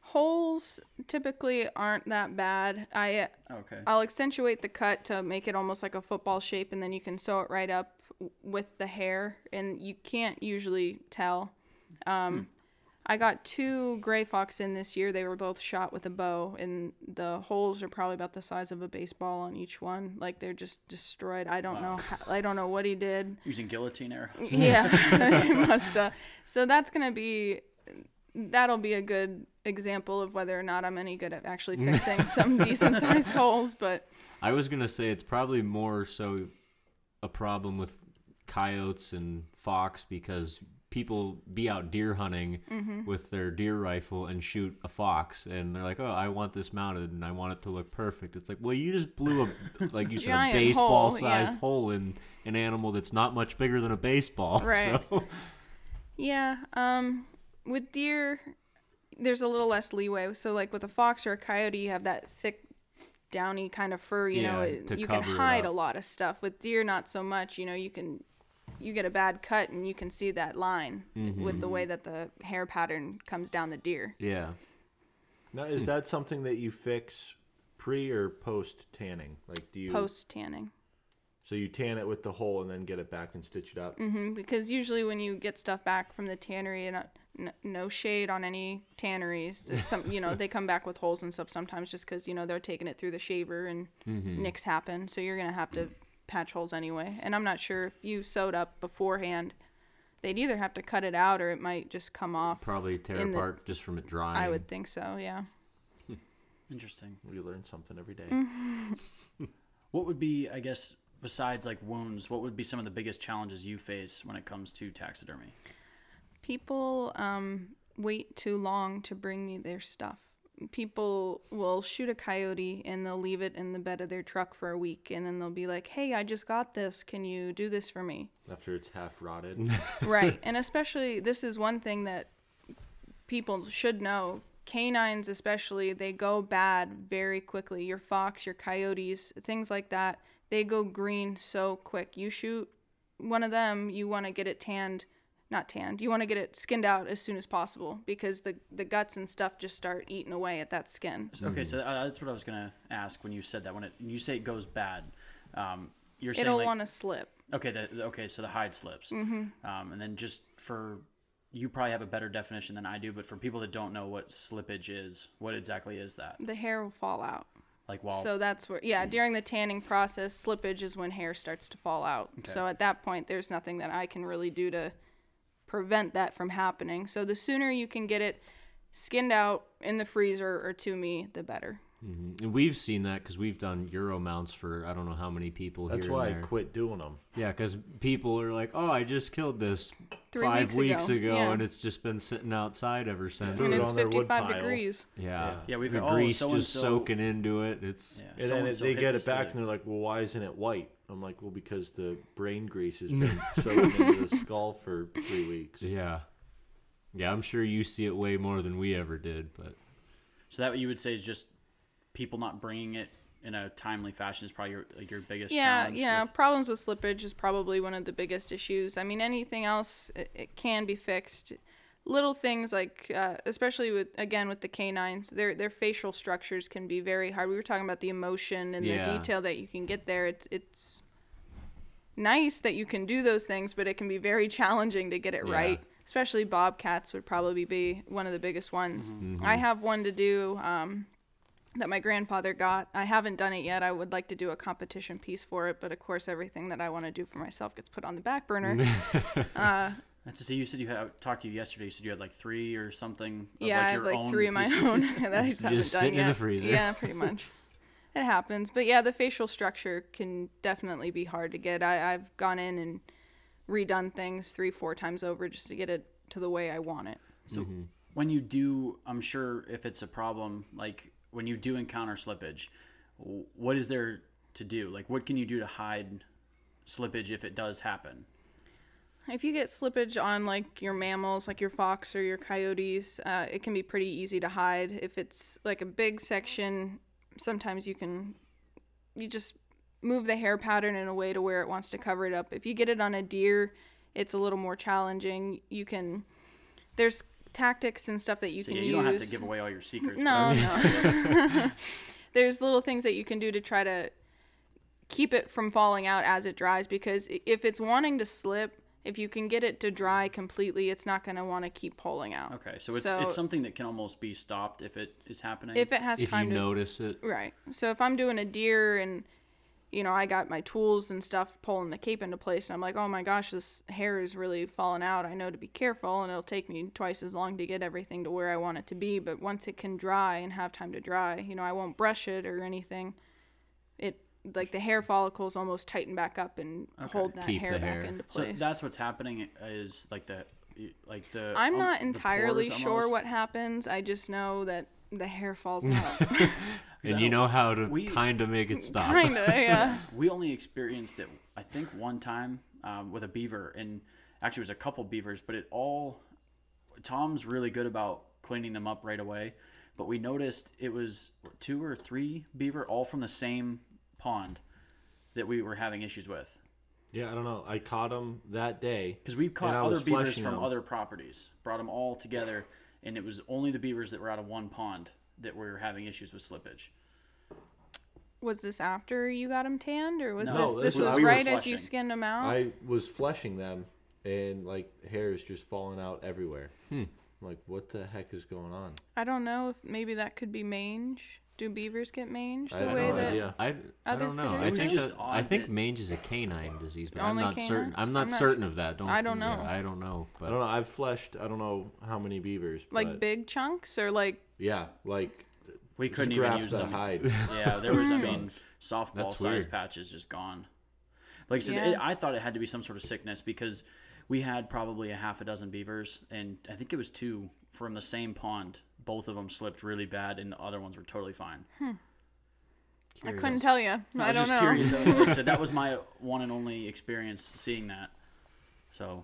Holes typically aren't that bad. I okay. I'll accentuate the cut to make it almost like a football shape, and then you can sew it right up with the hair, and you can't usually tell. Um, hmm. I got two gray fox in this year. They were both shot with a bow, and the holes are probably about the size of a baseball on each one. Like, they're just destroyed. I don't wow. know. How, I don't know what he did. Using guillotine arrows. Yeah, he must. Uh, so that's gonna be. That'll be a good example of whether or not I'm any good at actually fixing some decent-sized holes. But I was going to say it's probably more so a problem with coyotes and fox, because people be out deer hunting mm-hmm. with their deer rifle and shoot a fox, and they're like, oh, I want this mounted and I want it to look perfect. It's like, well, you just blew a, like you said, a baseball-sized yeah. hole in an animal that's not much bigger than a baseball. Right. So. Yeah, um... with deer, there's a little less leeway. So, like, with a fox or a coyote, you have that thick, downy kind of fur. You yeah, know, it, you can hide a lot of stuff. With deer, not so much. You know, you can you get a bad cut, and you can see that line mm-hmm. with the way that the hair pattern comes down the deer. Yeah. Now, is hmm. that something that you fix pre or post tanning? Like, do you post tanning? So you tan it with the hole and then get it back and stitch it up? Mm-hmm, because usually when you get stuff back from the tannery, and n- no shade on any tanneries, some, you know, they come back with holes and stuff sometimes just because, you know, they're taking it through the shaver and mm-hmm. nicks happen. So you're going to have to patch holes anyway. And I'm not sure if you sewed up beforehand, they'd either have to cut it out or it might just come off. Probably tear apart the, just from it drying. I would think so, yeah. Hmm. Interesting. We learn something every day. Mm-hmm. What would be, I guess... besides like wounds, what would be some of the biggest challenges you face when it comes to taxidermy? People um, wait too long to bring me their stuff. People will shoot a coyote and they'll leave it in the bed of their truck for a week, and then they'll be like, hey, I just got this. Can you do this for me? After it's half rotted. Right. And especially, this is one thing that people should know. Canines especially, they go bad very quickly. Your fox, your coyotes, things like that. They go green so quick. You shoot one of them, you want to get it tanned, not tanned, you want to get it skinned out as soon as possible, because the, the guts and stuff just start eating away at that skin. Okay, so uh, that's what I was going to ask when you said that. When it, you say it goes bad, um, you're saying it'll like, want to slip. Okay, the, okay, so the hide slips. Mm-hmm. Um, and then just for, you probably have a better definition than I do, but for people that don't know what slippage is, what exactly is that? The hair will fall out. Like while... So that's where, yeah, during the tanning process, slippage is when hair starts to fall out. Okay. So at that point, there's nothing that I can really do to prevent that from happening. So the sooner you can get it skinned out in the freezer or to me, the better. Mm-hmm. And we've seen that because we've done Euro mounts for I don't know how many people. That's here why and I quit doing them. Yeah, because people are like, oh, I just killed this Three five weeks, weeks ago, ago yeah. and it's just been sitting outside ever since. And it's fifty-five degrees. Yeah. yeah. Yeah, we've the had, grease oh, just soaking into it. It's yeah. And then it, they get it back, and they're like, well, why isn't it white? I'm like, well, because the brain grease has been soaking into the skull for three weeks. Yeah. Yeah, I'm sure you see it way more than we ever did. But So that what you would say is just... people not bringing it in a timely fashion is probably your, like your biggest yeah, challenge. Yeah, yeah. With... problems with slippage is probably one of the biggest issues. I mean, anything else, it, it can be fixed. Little things like, uh, especially with again with the canines, their their facial structures can be very hard. We were talking about the emotion and yeah. the detail that you can get there. It's it's nice that you can do those things, but it can be very challenging to get it yeah. right. Especially bobcats would probably be one of the biggest ones. Mm-hmm. I have one to do. Um, that my grandfather got. I haven't done it yet. I would like to do a competition piece for it, but of course everything that I want to do for myself gets put on the back burner. uh, That's to say, you said you had, I talked to you yesterday, you said you had like three or something. Of yeah, like I have like three of my own that I just, just haven't done yet. In the freezer. Yeah, pretty much. It happens. But yeah, the facial structure can definitely be hard to get. I, I've gone in and redone things three, four times over just to get it to the way I want it. So mm-hmm. when you do, I'm sure if it's a problem, like, when you do encounter slippage, what is there to do? Like, what can you do to hide slippage if it does happen? if you get slippage on like your mammals, like your fox or your coyotes, uh, it can be pretty easy to hide. If it's like a big section, sometimes you can, you just move the hair pattern in a way to where it wants to cover it up. If you get it on a deer, it's a little more challenging. You can, there's tactics and stuff that you so, can yeah, you use. You don't have to give away all your secrets. No, no. There's little things that you can do to try to keep it from falling out as it dries, because if it's wanting to slip, if you can get it to dry completely, it's not going to want to keep pulling out. Okay, so it's so, it's something that can almost be stopped if it is happening. If it has if time to... If you notice it. Right. So if I'm doing a deer and, you know, I got my tools and stuff pulling the cape into place, and I'm like, oh my gosh, this hair is really falling out. I know to be careful, and it'll take me twice as long to get everything to where I want it to be. But once it can dry and have time to dry, you know, I won't brush it or anything. It... like the hair follicles almost tighten back up and okay. hold that Keep hair back hair. into place. So that's what's happening is like the, like the, I'm um, not entirely sure what happens. I just know that the hair falls out. And you know how to we, kind of make it stop. Kind of, yeah. We only experienced it, I think one time um, with a beaver, and actually it was a couple beavers, but it all, Tom's really good about cleaning them up right away. But we noticed it was two or three beaver all from the same pond that we were having issues with. Yeah, I don't know. I caught them that day. Because we caught other beavers from them. other properties, brought them all together, and it was only the beavers that were out of one pond that were having issues with slippage. Was this after you got them tanned, or was no, this, this, this was, was right as you skinned them out? I was fleshing them, and like hair is just falling out everywhere. Hmm. I'm like, what the heck is going on? I don't know if maybe that could be mange. Do beavers get mange? The I have way no that idea. I, I don't know. I think, just that, I think mange is a canine disease, but Only I'm not canine? certain. I'm not, I'm not certain sure. of that. Don't. I don't know. Yeah, I don't know. But I don't know. I've fleshed. I don't know how many beavers. Like but big chunks or like. Yeah, like. We couldn't even use the them. hide. Yeah, there was. I mean, softball size patches just gone. Like I said, yeah. it, I thought it had to be some sort of sickness because we had probably a half a dozen beavers, and I think it was two from the same pond. Both of them slipped really bad, and the other ones were totally fine. Hmm. I couldn't tell you. No, I, I was don't just know. Curious. Like I said, that was my one and only experience seeing that. So.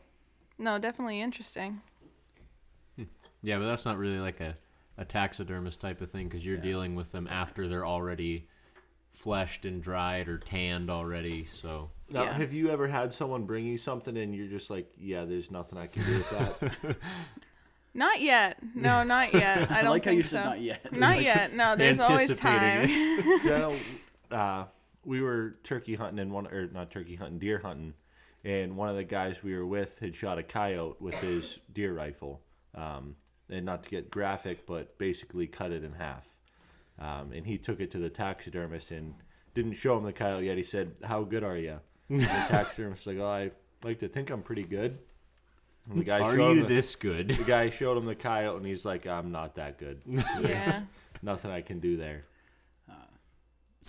No, definitely interesting. Hmm. Yeah, but that's not really like a, a taxidermist type of thing because you're yeah. dealing with them after they're already fleshed and dried or tanned already. So. Now, yeah. have you ever had someone bring you something and you're just like, yeah, there's nothing I can do with that? Not yet. No, not yet. I don't I like think how you so. said not yet. Not like, yet. No, there's always time. It. uh, we were turkey hunting and one, or not turkey hunting, deer hunting, and one of the guys we were with had shot a coyote with his deer rifle, um, and not to get graphic, but basically cut it in half, um, and he took it to the taxidermist and didn't show him the coyote yet. He said, "How good are you?" And the taxidermist was like, "Oh, I like to think I'm pretty good." And the guy Are showed you him the, this good? The guy showed him the coyote, and he's like, "I'm not that good. Yeah, nothing I can do there." Uh,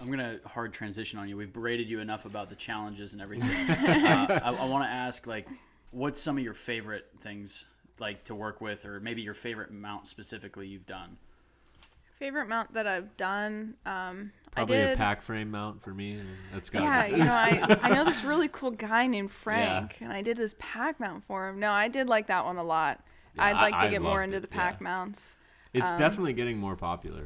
I'm gonna hard transition on you. We've berated you enough about the challenges and everything. uh, I, I want to ask, like, what's some of your favorite things like to work with, or maybe your favorite mount specifically you've done? Favorite mount that I've done. Um, Probably I did... a pack frame mount for me. That's got yeah. Be. You know, I, I know this really cool guy named Frank, yeah. and I did this pack mount for him. No, I did like that one a lot. Yeah, I'd like to I get more into it. the pack yeah. mounts. It's um, definitely getting more popular.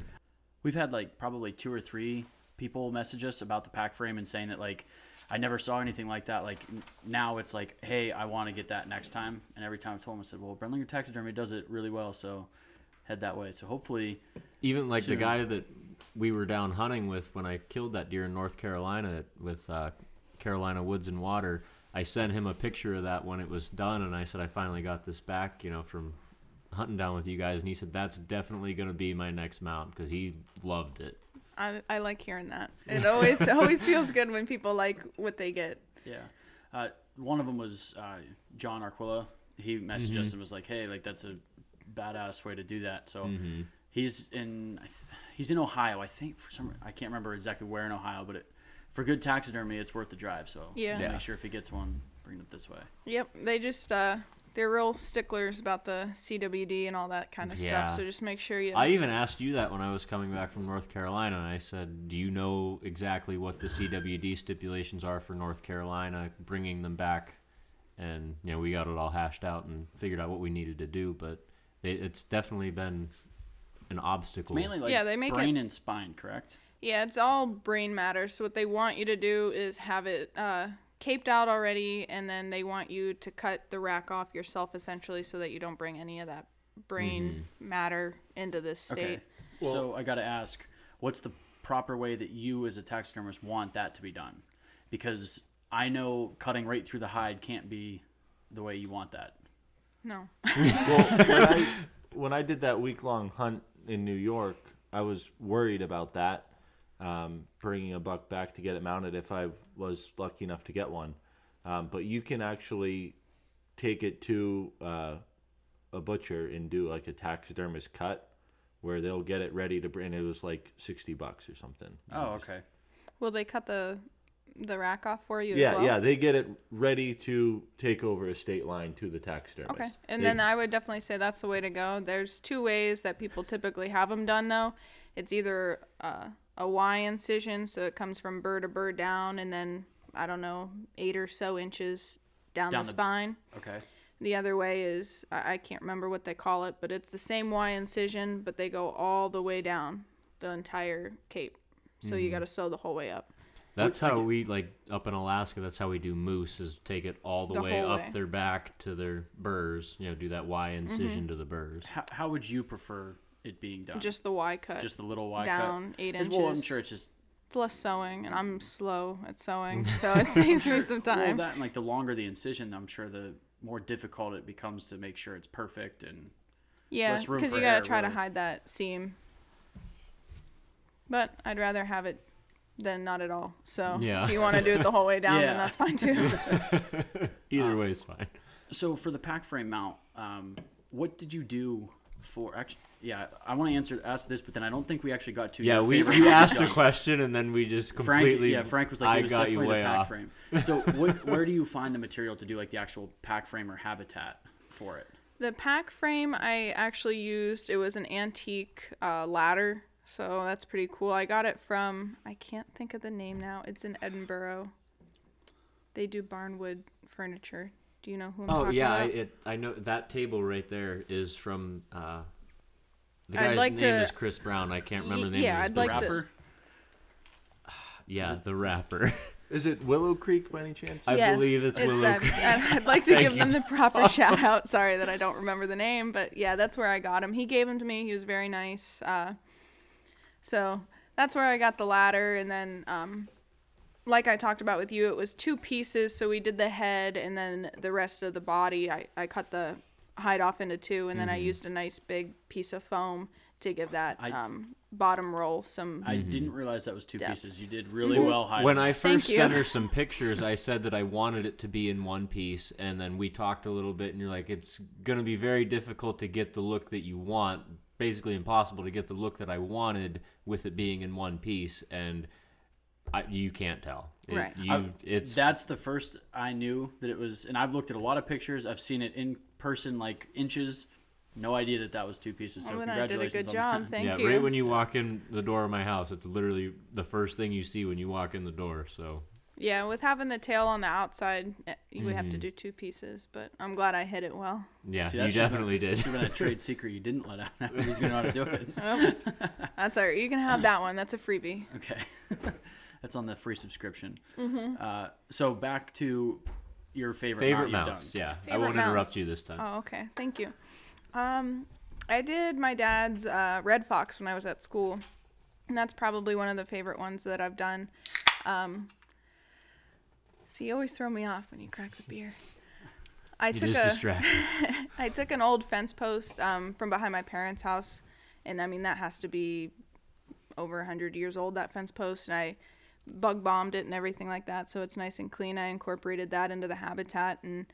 We've had like probably two or three people message us about the pack frame and saying that like, I never saw anything like that. Like now it's like, hey, I want to get that next time. And every time I told him, I said, well, Brendlinger Taxidermy does it really well, so head that way. So hopefully, even like soon. the guy that we were down hunting with when I killed that deer in North Carolina with uh, Carolina Woods and Water, I sent him a picture of that when it was done, and I said, I finally got this back, you know, from hunting down with you guys. And he said, that's definitely going to be my next mount, because he loved it. I, I like hearing that. It always always feels good when people like what they get. Yeah. Uh, one of them was uh, John Arquilla. He messaged mm-hmm. us and was like, hey, like that's a badass way to do that. So mm-hmm. he's in... I th- He's in Ohio, I think. For some, I can't remember exactly where in Ohio, but it, for good taxidermy, it's worth the drive. So yeah. yeah, make sure if he gets one, bring it this way. Yep, they just uh, they're real sticklers about the C W D and all that kind of yeah. stuff. So just make sure you. I even asked you that when I was coming back from North Carolina, and I said, "Do you know exactly what the C W D stipulations are for North Carolina bringing them back and you know, we got it all hashed out and figured out what we needed to do, but it, it's definitely been an obstacle. It's mainly like yeah, they make brain it, and spine, correct? Yeah, it's all brain matter. So what they want you to do is have it uh, caped out already, and then they want you to cut the rack off yourself essentially so that you don't bring any of that brain mm-hmm. matter into this state. Okay. Well, so I got to ask, what's the proper way that you as a taxidermist want that to be done? Because I know cutting right through the hide can't be the way you want that. No. Well, when I, when I did that week-long hunt in New York, I was worried about that, um, bringing a buck back to get it mounted if I was lucky enough to get one. Um, but you can actually take it to uh, a butcher and do like a taxidermist cut where they'll get it ready to bring. It was like sixty bucks or something. Oh, just, okay. Well, they cut the... the rack off for you yeah as well? Yeah, they get it ready to take over a state line to the taxidermist. Okay. And they, then I would definitely say that's the way to go. There's two ways that people typically have them done though. It's either uh, a Y incision, so it comes from burr to burr down, and then I don't know, eight or so inches down, down the, the spine. Okay. The other way is I, I can't remember what they call it, but it's the same Y incision, but they go all the way down the entire cape, so mm-hmm. you got to sew the whole way up. That's how we, like, up in Alaska, that's how we do moose, is take it all the, the way up way. Their back to their burrs, you know, do that Y incision mm-hmm. to the burrs. How, how would you prefer it being done? Just the Y cut. Just the little Y down cut. Down eight inches. Well, I'm sure it's just... It's less sewing, and I'm slow at sewing, so it saves sure. me some time. Well, that and, like, the longer the incision, I'm sure the more difficult it becomes to make sure it's perfect and yeah, less room for error. Yeah, because you got to try really. to hide that seam. But I'd rather have it then not at all. So yeah. if you want to do it the whole way down, yeah. then that's fine too. Either um, way is fine. So for the pack frame mount, um, what did you do for? Actually, yeah, I want to answer ask this, but then I don't think we actually got to. Yeah, we you asked a question and then we just completely. Frank, yeah, Frank was like, I it was got definitely you way the pack off. Frame. So what, where do you find the material to do like the actual pack frame or habitat for it? The pack frame I actually used. It was an antique uh, ladder. So that's pretty cool. I got it from, I can't think of the name now. It's in Edinburgh. They do barnwood furniture. Do you know who I'm oh, talking yeah, about? Oh, yeah. I know that table right there is from, uh, the guy's like name to, is Chris Brown. I can't remember the name yeah, of his I'd like rapper. To, yeah, the rapper. Is it Willow Creek by any chance? I yes, believe it's, it's Willow that, Creek. I'd like to give them the proper shout out. Sorry that I don't remember the name. But yeah, that's where I got him. He gave him to me. He was very nice. Uh, So that's where I got the ladder. And then, um, like I talked about with you, it was two pieces. So we did the head and then the rest of the body. I, I cut the hide off into two, and then mm-hmm. I used a nice big piece of foam to give that I, um, bottom roll some I mm-hmm. didn't realize that was two depth. Pieces. You did really well hiding. When I first sent her some pictures, I said that I wanted it to be in one piece. And then we talked a little bit, and you're like, it's going to be very difficult to get the look that you want. Basically impossible to get the look that I wanted with it being in one piece, and I, you can't tell. It, right. You, I, it's that's the first I knew that it was, and I've looked at a lot of pictures. I've seen it in person, like inches. No idea that that was two pieces. So well, congratulations I did a good job. That. Thank yeah, you. Right when you walk in the door of my house, it's literally the first thing you see when you walk in the door. So. Yeah, with having the tail on the outside, we mm-hmm. have to do two pieces, but I'm glad I hit it well. Yeah, See, you definitely been, did. That's a trade secret you didn't let out. Now we're just going to know how to do it. Well, that's all right. You can have that one. That's a freebie. Okay. That's on the free subscription. Mm-hmm. Uh, so back to your favorite Favorite mount mounts, yeah. Favorite I won't mounts. interrupt you this time. Oh, okay. Thank you. Um, I did my dad's uh, Red Fox when I was at school, and that's probably one of the favorite ones that I've done. Um See, you always throw me off when you crack the beer. I it took is a, distracting. I took an old fence post um, from behind my parents' house, and I mean that has to be over a hundred years old. That fence post, and I bug bombed it and everything like that, so it's nice and clean. I incorporated that into the habitat, and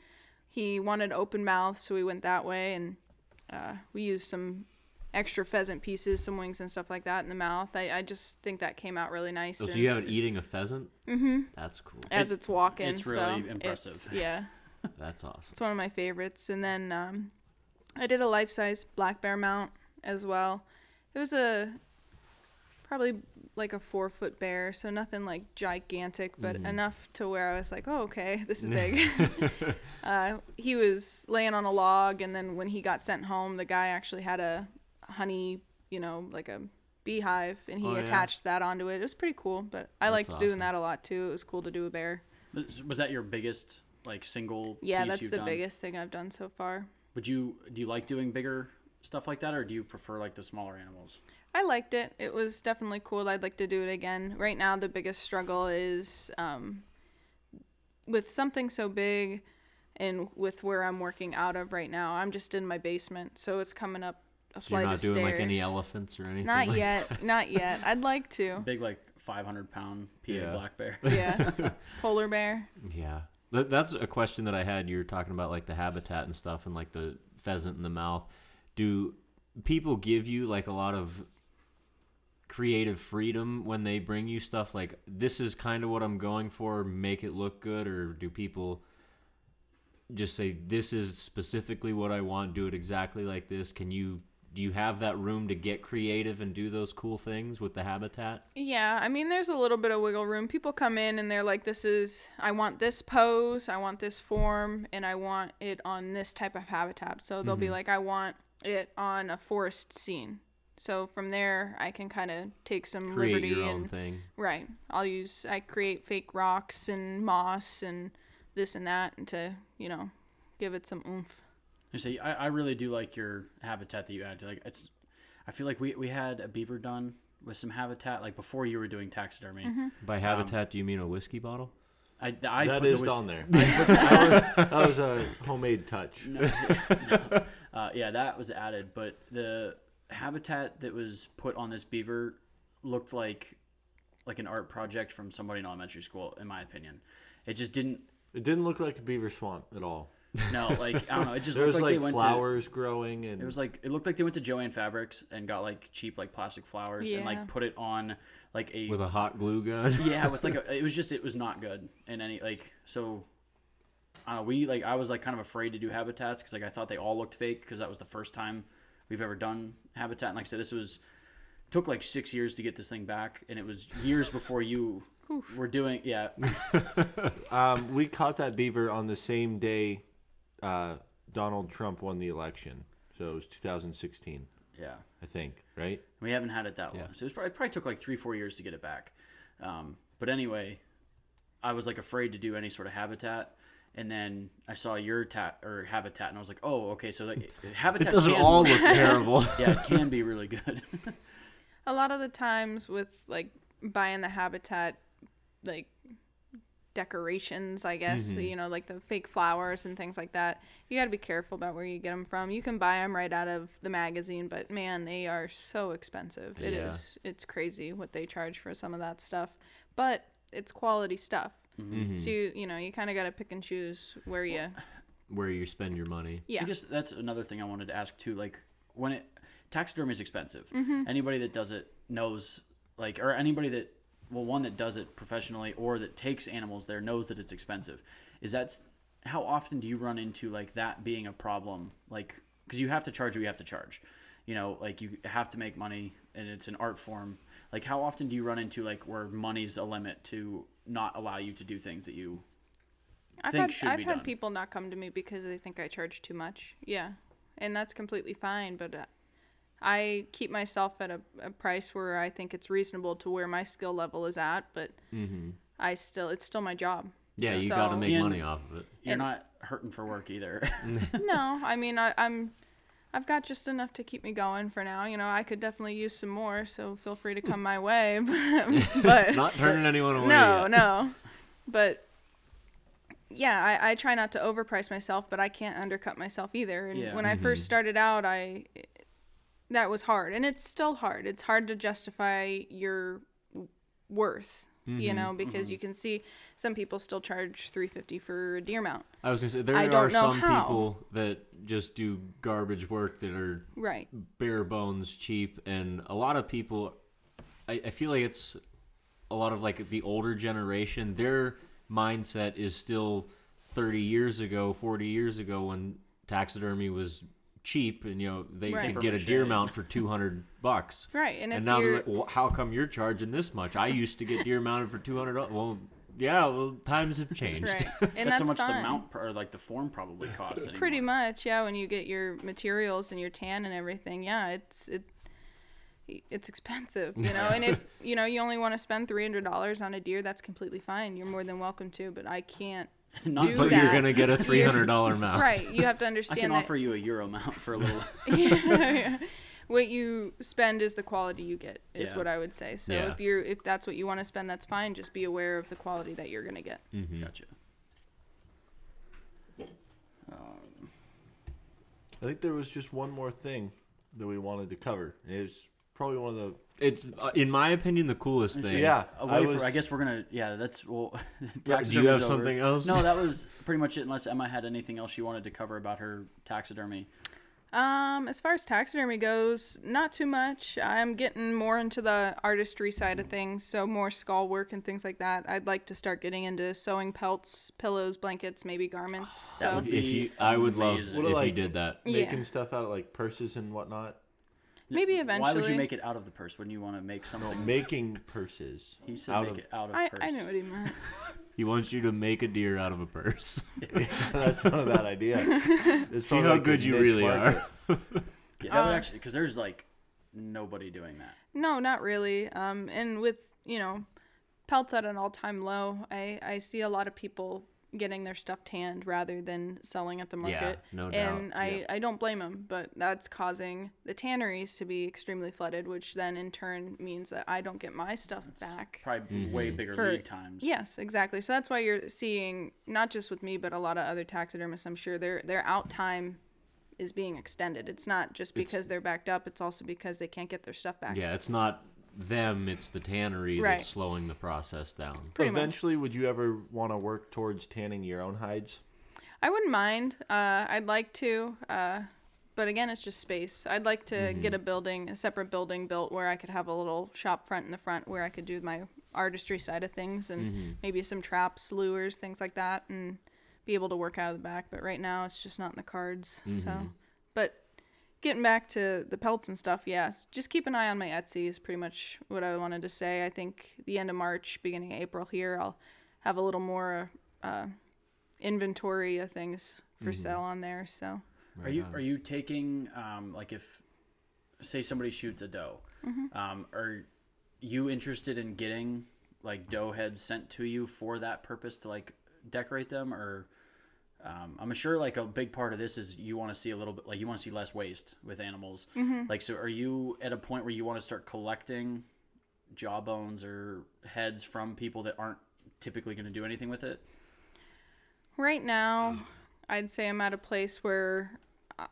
he wanted open mouth, so we went that way, and uh, we used some extra pheasant pieces, some wings and stuff like that in the mouth. I, I just think that came out really nice. Oh, so you have it eating a pheasant? Mm-hmm. That's cool. As it's, it's walking. It's really so impressive. It's, yeah. That's awesome. It's one of my favorites. And then um, I did a life-size black bear mount as well. It was a probably like a four foot bear, so nothing like gigantic, but mm-hmm. enough to where I was like, oh, okay, this is big. uh, he was laying on a log, and then when he got sent home, the guy actually had a honey, you know, like a beehive, and he oh, attached yeah. that onto it. It was pretty cool, but I That's liked awesome. doing that a lot too. It was cool to do a bear. Was that your biggest like single yeah piece that's you've the done? biggest thing I've done so far. Would you do you like doing bigger stuff like that, or do you prefer like the smaller animals? I liked it. It was definitely cool. I'd like to do it again. Right now the biggest struggle is um with something so big, and with where I'm working out of right now, I'm just in my basement, so it's coming up a so flight you're not of doing stairs. Like any elephants or anything not like yet that. Not yet. I'd like to big like five hundred pound P A yeah. black bear. Yeah. Polar bear. Yeah. Th- that's a question that I had. You were talking about like the habitat and stuff, and like the pheasant in the mouth. Do people give you like a lot of creative freedom when they bring you stuff like, this is kind of what I'm going for, make it look good? Or do people just say, this is specifically what I want, do it exactly like this? Can you Do you have that room to get creative and do those cool things with the habitat? Yeah, I mean, there's a little bit of wiggle room. People come in and they're like, this is, I want this pose, I want this form, and I want it on this type of habitat. So they'll mm-hmm. be like, I want it on a forest scene. So from there, I can kind of take some create liberty. Create your own and, thing. Right. I'll use, I create fake rocks and moss and this and that, and to, you know, give it some oomph. So I, I really do like your habitat that you add. Like it's, I feel like we, we had a beaver done with some habitat like before you were doing taxidermy. Mm-hmm. By habitat, um, do you mean a whiskey bottle? I, I that put is the whis- on there. I put, I was, that was a homemade touch. No, no. Uh, yeah, that was added. But the habitat that was put on this beaver looked like like an art project from somebody in elementary school, in my opinion. It just didn't. It didn't look like a beaver swamp at all. No, like, I don't know. It just there looked was, like, like they went to... There was, like, flowers growing. And... It was, like, it looked like they went to Joann Fabrics and got, like, cheap, like, plastic flowers yeah. and, like, put it on, like, a... With a hot glue gun? Yeah, with, like, a... It was just... It was not good in any, like, so... I don't know. We, like, I was, like, kind of afraid to do habitats because, like, I thought they all looked fake because that was the first time we've ever done habitat. And, like I said, this was... took, like, six years to get this thing back, and it was years before you were doing... Yeah. um, we caught that beaver on the same day... Uh, Donald Trump won the election, so it was two thousand sixteen. Yeah, I think, right? We haven't had it that long, yeah. so it, was probably, it probably took like three, four years to get it back. Um, but anyway, I was like afraid to do any sort of habitat, and then I saw your ta- or habitat, and I was like, oh, okay, so like habitat. It doesn't can, all look terrible. Yeah, it can be really good. A lot of the times with like buying the habitat, like. Decorations, I guess, mm-hmm. you know, like the fake flowers and things like that. You got to be careful about where you get them from. You can buy them right out of the magazine, but man, they are so expensive. Yeah. It is, it's crazy what they charge for some of that stuff, but it's quality stuff. Mm-hmm. So, you, you know, you kind of got to pick and choose where you, where you spend your money. Yeah. I guess that's another thing I wanted to ask too. Like when it, taxidermy is expensive. Mm-hmm. Anybody that does it knows like, or anybody that, well, one that does it professionally or that takes animals there knows that it's expensive. Is that how often do you run into like that being a problem? Like, because you have to charge what you have to charge, you know, like you have to make money and it's an art form. Like, how often do you run into like where money's a limit to not allow you to do things that you I've think had, should I've be done? I've had people not come to me because they think I charge too much. Yeah, and that's completely fine, but. Uh, I keep myself at a, a price where I think it's reasonable to where my skill level is at, but mm-hmm. I still it's still my job. Yeah, you so, got to make money off of it. You're and, not hurting for work either. No, I mean I, I'm I've got just enough to keep me going for now. You know, I could definitely use some more, so feel free to come my way. But, but not turning anyone away. No, yet. no, but. Yeah, I, I try not to overprice myself, but I can't undercut myself either. And yeah. when mm-hmm. I first started out, I. That was hard, and it's still hard. It's hard to justify your worth, mm-hmm. you know, because mm-hmm. you can see some people still charge three hundred fifty dollars for a deer mount. I was going to say, there I are some how. people that just do garbage work that are right. bare bones cheap, and a lot of people, I, I feel like it's a lot of, like, the older generation, their mindset is still thirty years ago, forty years ago when taxidermy was cheap, and you know they right. could get a deer mount for two hundred bucks. Right, and, if and now you're... Like, well, how come you're charging this much? I used to get deer mounted for two hundred. Well, yeah, well, times have changed. Right, and that's, that's how much fun. The mount or like the form probably costs. Anymore. Pretty much, yeah. When you get your materials and your tan and everything, yeah, it's it, it's expensive, you know. And if you know you only want to spend three hundred dollars on a deer, that's completely fine. You're more than welcome to, but I can't. Not do but that. You're gonna get a three hundred dollar mount, right? You have to understand. I can that offer you a euro mount for a little. yeah, yeah, what you spend is the quality you get, is yeah. what I would say. So yeah. if you're if that's what you want to spend, that's fine. Just be aware of the quality that you're gonna get. Mm-hmm. Gotcha. Um, I think there was just one more thing that we wanted to cover. It's probably one of the. It's, uh, in my opinion, the coolest thing. So, yeah. Away I, was, for, I guess we're going to, yeah, that's, well, taxidermy. Do you have over. something else? No, that was pretty much it, unless Emma had anything else she wanted to cover about her taxidermy. Um, as far as taxidermy goes, not too much. I'm getting more into the artistry side of things, so more skull work and things like that. I'd like to start getting into sewing pelts, pillows, blankets, maybe garments. So. That would be if you, I would amazing. love if like, you did that. Making yeah. stuff out of, like, purses and whatnot. Maybe eventually. Why would you make it out of the purse when you want to make something? Making purses. He said make of... it out of I, purse. I know what he meant. He wants you to make a deer out of a purse. Yeah, that's not a bad idea. It's See how like good you really market. are. Yeah, um, actually, because there's like nobody doing that. No, not really. Um, and with, you know, pelts at an all-time low, I, I see a lot of people getting their stuff tanned rather than selling at the market. Yeah, no doubt. And I, yeah. I don't blame them, but that's causing the tanneries to be extremely flooded, which then in turn means that I don't get my stuff that's back. Probably mm-hmm. way bigger for, lead times. Yes, exactly. So that's why you're seeing, not just with me, but a lot of other taxidermists, I'm sure, their their out time is being extended. It's not just because it's, they're backed up. It's also because they can't get their stuff back. Yeah, it's not them, it's the tannery right. that's slowing the process down. Pretty Eventually, much. Would you ever want to work towards tanning your own hides? I wouldn't mind. Uh, I'd like to, uh, but again, it's just space. I'd like to mm-hmm. get a building, a separate building built where I could have a little shop front in the front where I could do my artistry side of things and mm-hmm. maybe some traps, lures, things like that, and be able to work out of the back. But right now, it's just not in the cards. Mm-hmm. So, but getting back to the pelts and stuff, yes. Just keep an eye on my Etsy is pretty much what I wanted to say. I think the end of March, beginning of April here, I'll have a little more uh, inventory of things for mm-hmm. sale on there. So, right are you on. are you taking um, like if say somebody shoots a doe, mm-hmm. um, are you interested in getting like doe heads sent to you for that purpose to like decorate them or? Um, I'm sure like a big part of this is you want to see a little bit like you want to see less waste with animals. Mm-hmm. Like, so are you at a point where you want to start collecting jawbones or heads from people that aren't typically going to do anything with it? Right now, I'd say I'm at a place where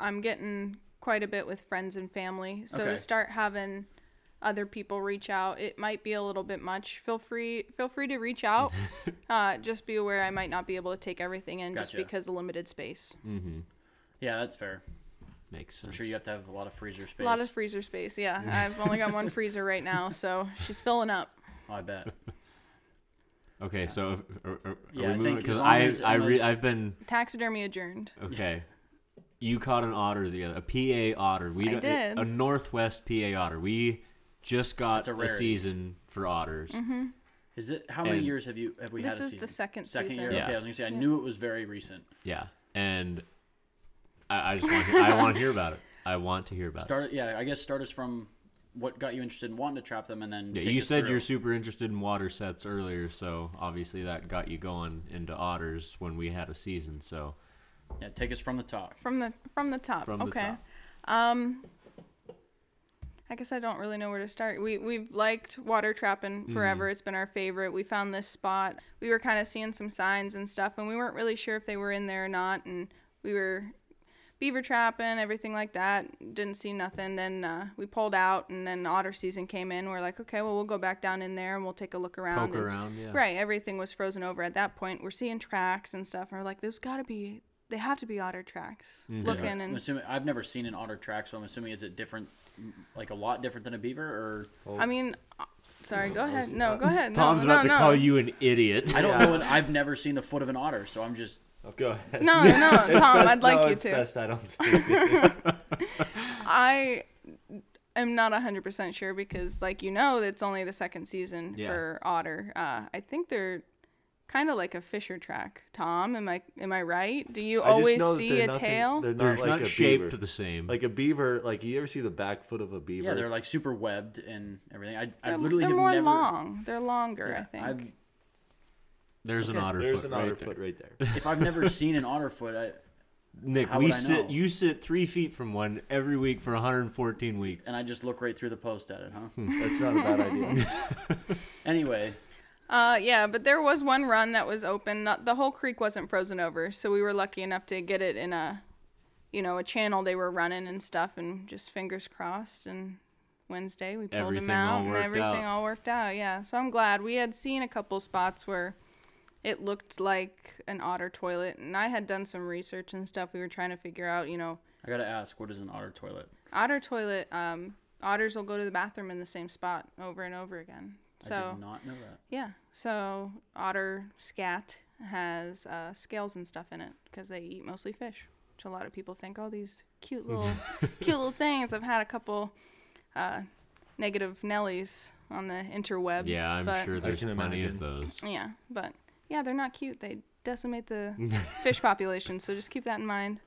I'm getting quite a bit with friends and family. So okay. to start having other people reach out, it might be a little bit much. Feel free feel free to reach out. Uh just be aware I might not be able to take everything in. Gotcha. Just because of limited space. Mm-hmm. Yeah, that's fair. Makes sense. I'm sure you have to have a lot of freezer space. A lot of freezer space. Yeah. I've only got one freezer right now, so she's filling up. Oh, I bet. Okay, yeah. so are, are yeah, we moving? Because I, I re- I've been taxidermy adjourned. Okay. You caught an otter the other a P A otter. We I did. A Northwest P A otter. We just got a, a season for otters. Mm-hmm. Is it how many and years have you have we had a season? This is the second second season. Year. Yeah. Okay, I was gonna say I yeah. knew it was very recent. Yeah, and I, I just want to, I want to hear about it. I want to hear about start, it. Yeah, I guess start us from what got you interested in wanting to trap them, and then yeah, take you us said through. You're super interested in water sets earlier, so obviously that got you going into otters when we had a season. So yeah, take us from the top. From the from the top. From okay. The top. Um. I guess I don't really know where to start. We, we've liked water trapping forever. Mm. It's been our favorite. We found this spot. We were kind of seeing some signs and stuff, and we weren't really sure if they were in there or not. And we were beaver trapping, everything like that. Didn't see nothing. Then uh, we pulled out, and then otter season came in. We're like, okay, well, we'll go back down in there, and we'll take a look around. Poke and, around, yeah. Right. Everything was frozen over at that point. We're seeing tracks and stuff, and we're like, there's got to be – they have to be otter tracks. Mm-hmm. Looking yeah. and I'm assuming, I've never seen an otter track, so I'm assuming is it different – like a lot different than a beaver, or oh. I mean, sorry. Go ahead. No, go ahead. No, Tom's about no, no. to call you an idiot. I don't know. An, I've never seen the foot of an otter, so I'm just. Go ahead. No, no, Tom. Best, I'd like no, you it's to. Best I don't see. I am not one hundred percent sure because, like, you know, it's only the second season yeah. for otter. Uh, I think they're kind of like a Fisher track. Tom, am I am I right? Do you I always see a nothing, tail? They're not, they're like not a shaped beaver. The same. Like a beaver, like you ever see the back foot of a beaver? Yeah, they're like super webbed and everything. I I literally have never. They're more long. They're longer, yeah, I think. I've, there's okay. an otter there's foot. There's an otter right foot there. right there. If I've never seen an otter foot, I Nick, how we would I sit. Know? You sit three feet from one every week for one hundred fourteen weeks, and I just look right through the post at it, huh? That's not a bad idea. Anyway. Uh, yeah, but there was one run that was open. Not, the whole creek wasn't frozen over, so we were lucky enough to get it in a, you know, a channel they were running and stuff, and just fingers crossed. And Wednesday we pulled them out, and everything all worked out. Yeah, so I'm glad. We had seen a couple spots where it looked like an otter toilet, and I had done some research and stuff. We were trying to figure out, you know. I gotta ask, what is an otter toilet? Otter toilet. Um, otters will go to the bathroom in the same spot over and over again. So, I did not know that. Yeah. So otter scat has uh, scales and stuff in it because they eat mostly fish, which a lot of people think, oh, these cute little cute little things. I've had a couple uh, negative Nellies on the interwebs. Yeah, I'm but sure there's plenty imagine. of those. Yeah, but yeah, they're not cute. They decimate the fish population, so just keep that in mind.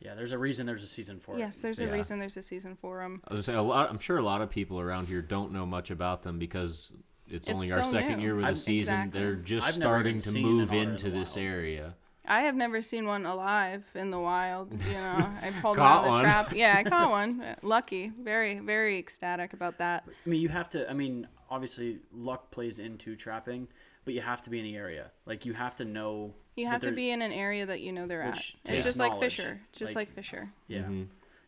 Yeah, there's a reason there's a season for it. Yes, there's yeah. a reason there's a season for them. I was gonna say, a lot, I'm sure a lot of people around here don't know much about them because it's, it's only so our second new. year with I've, the season. Exactly. They're just I've starting to move into in this wild. area. I have never seen one alive in the wild. You know, I pulled out of the one. trap. Yeah, I caught one. Lucky. Very, very ecstatic about that. I mean, you have to, I mean, obviously luck plays into trapping, but you have to be in the area. Like, you have to know... You have to be in an area that you know they're at. It's just like Fisher. Just like, like Fisher. Yeah. Mm-hmm.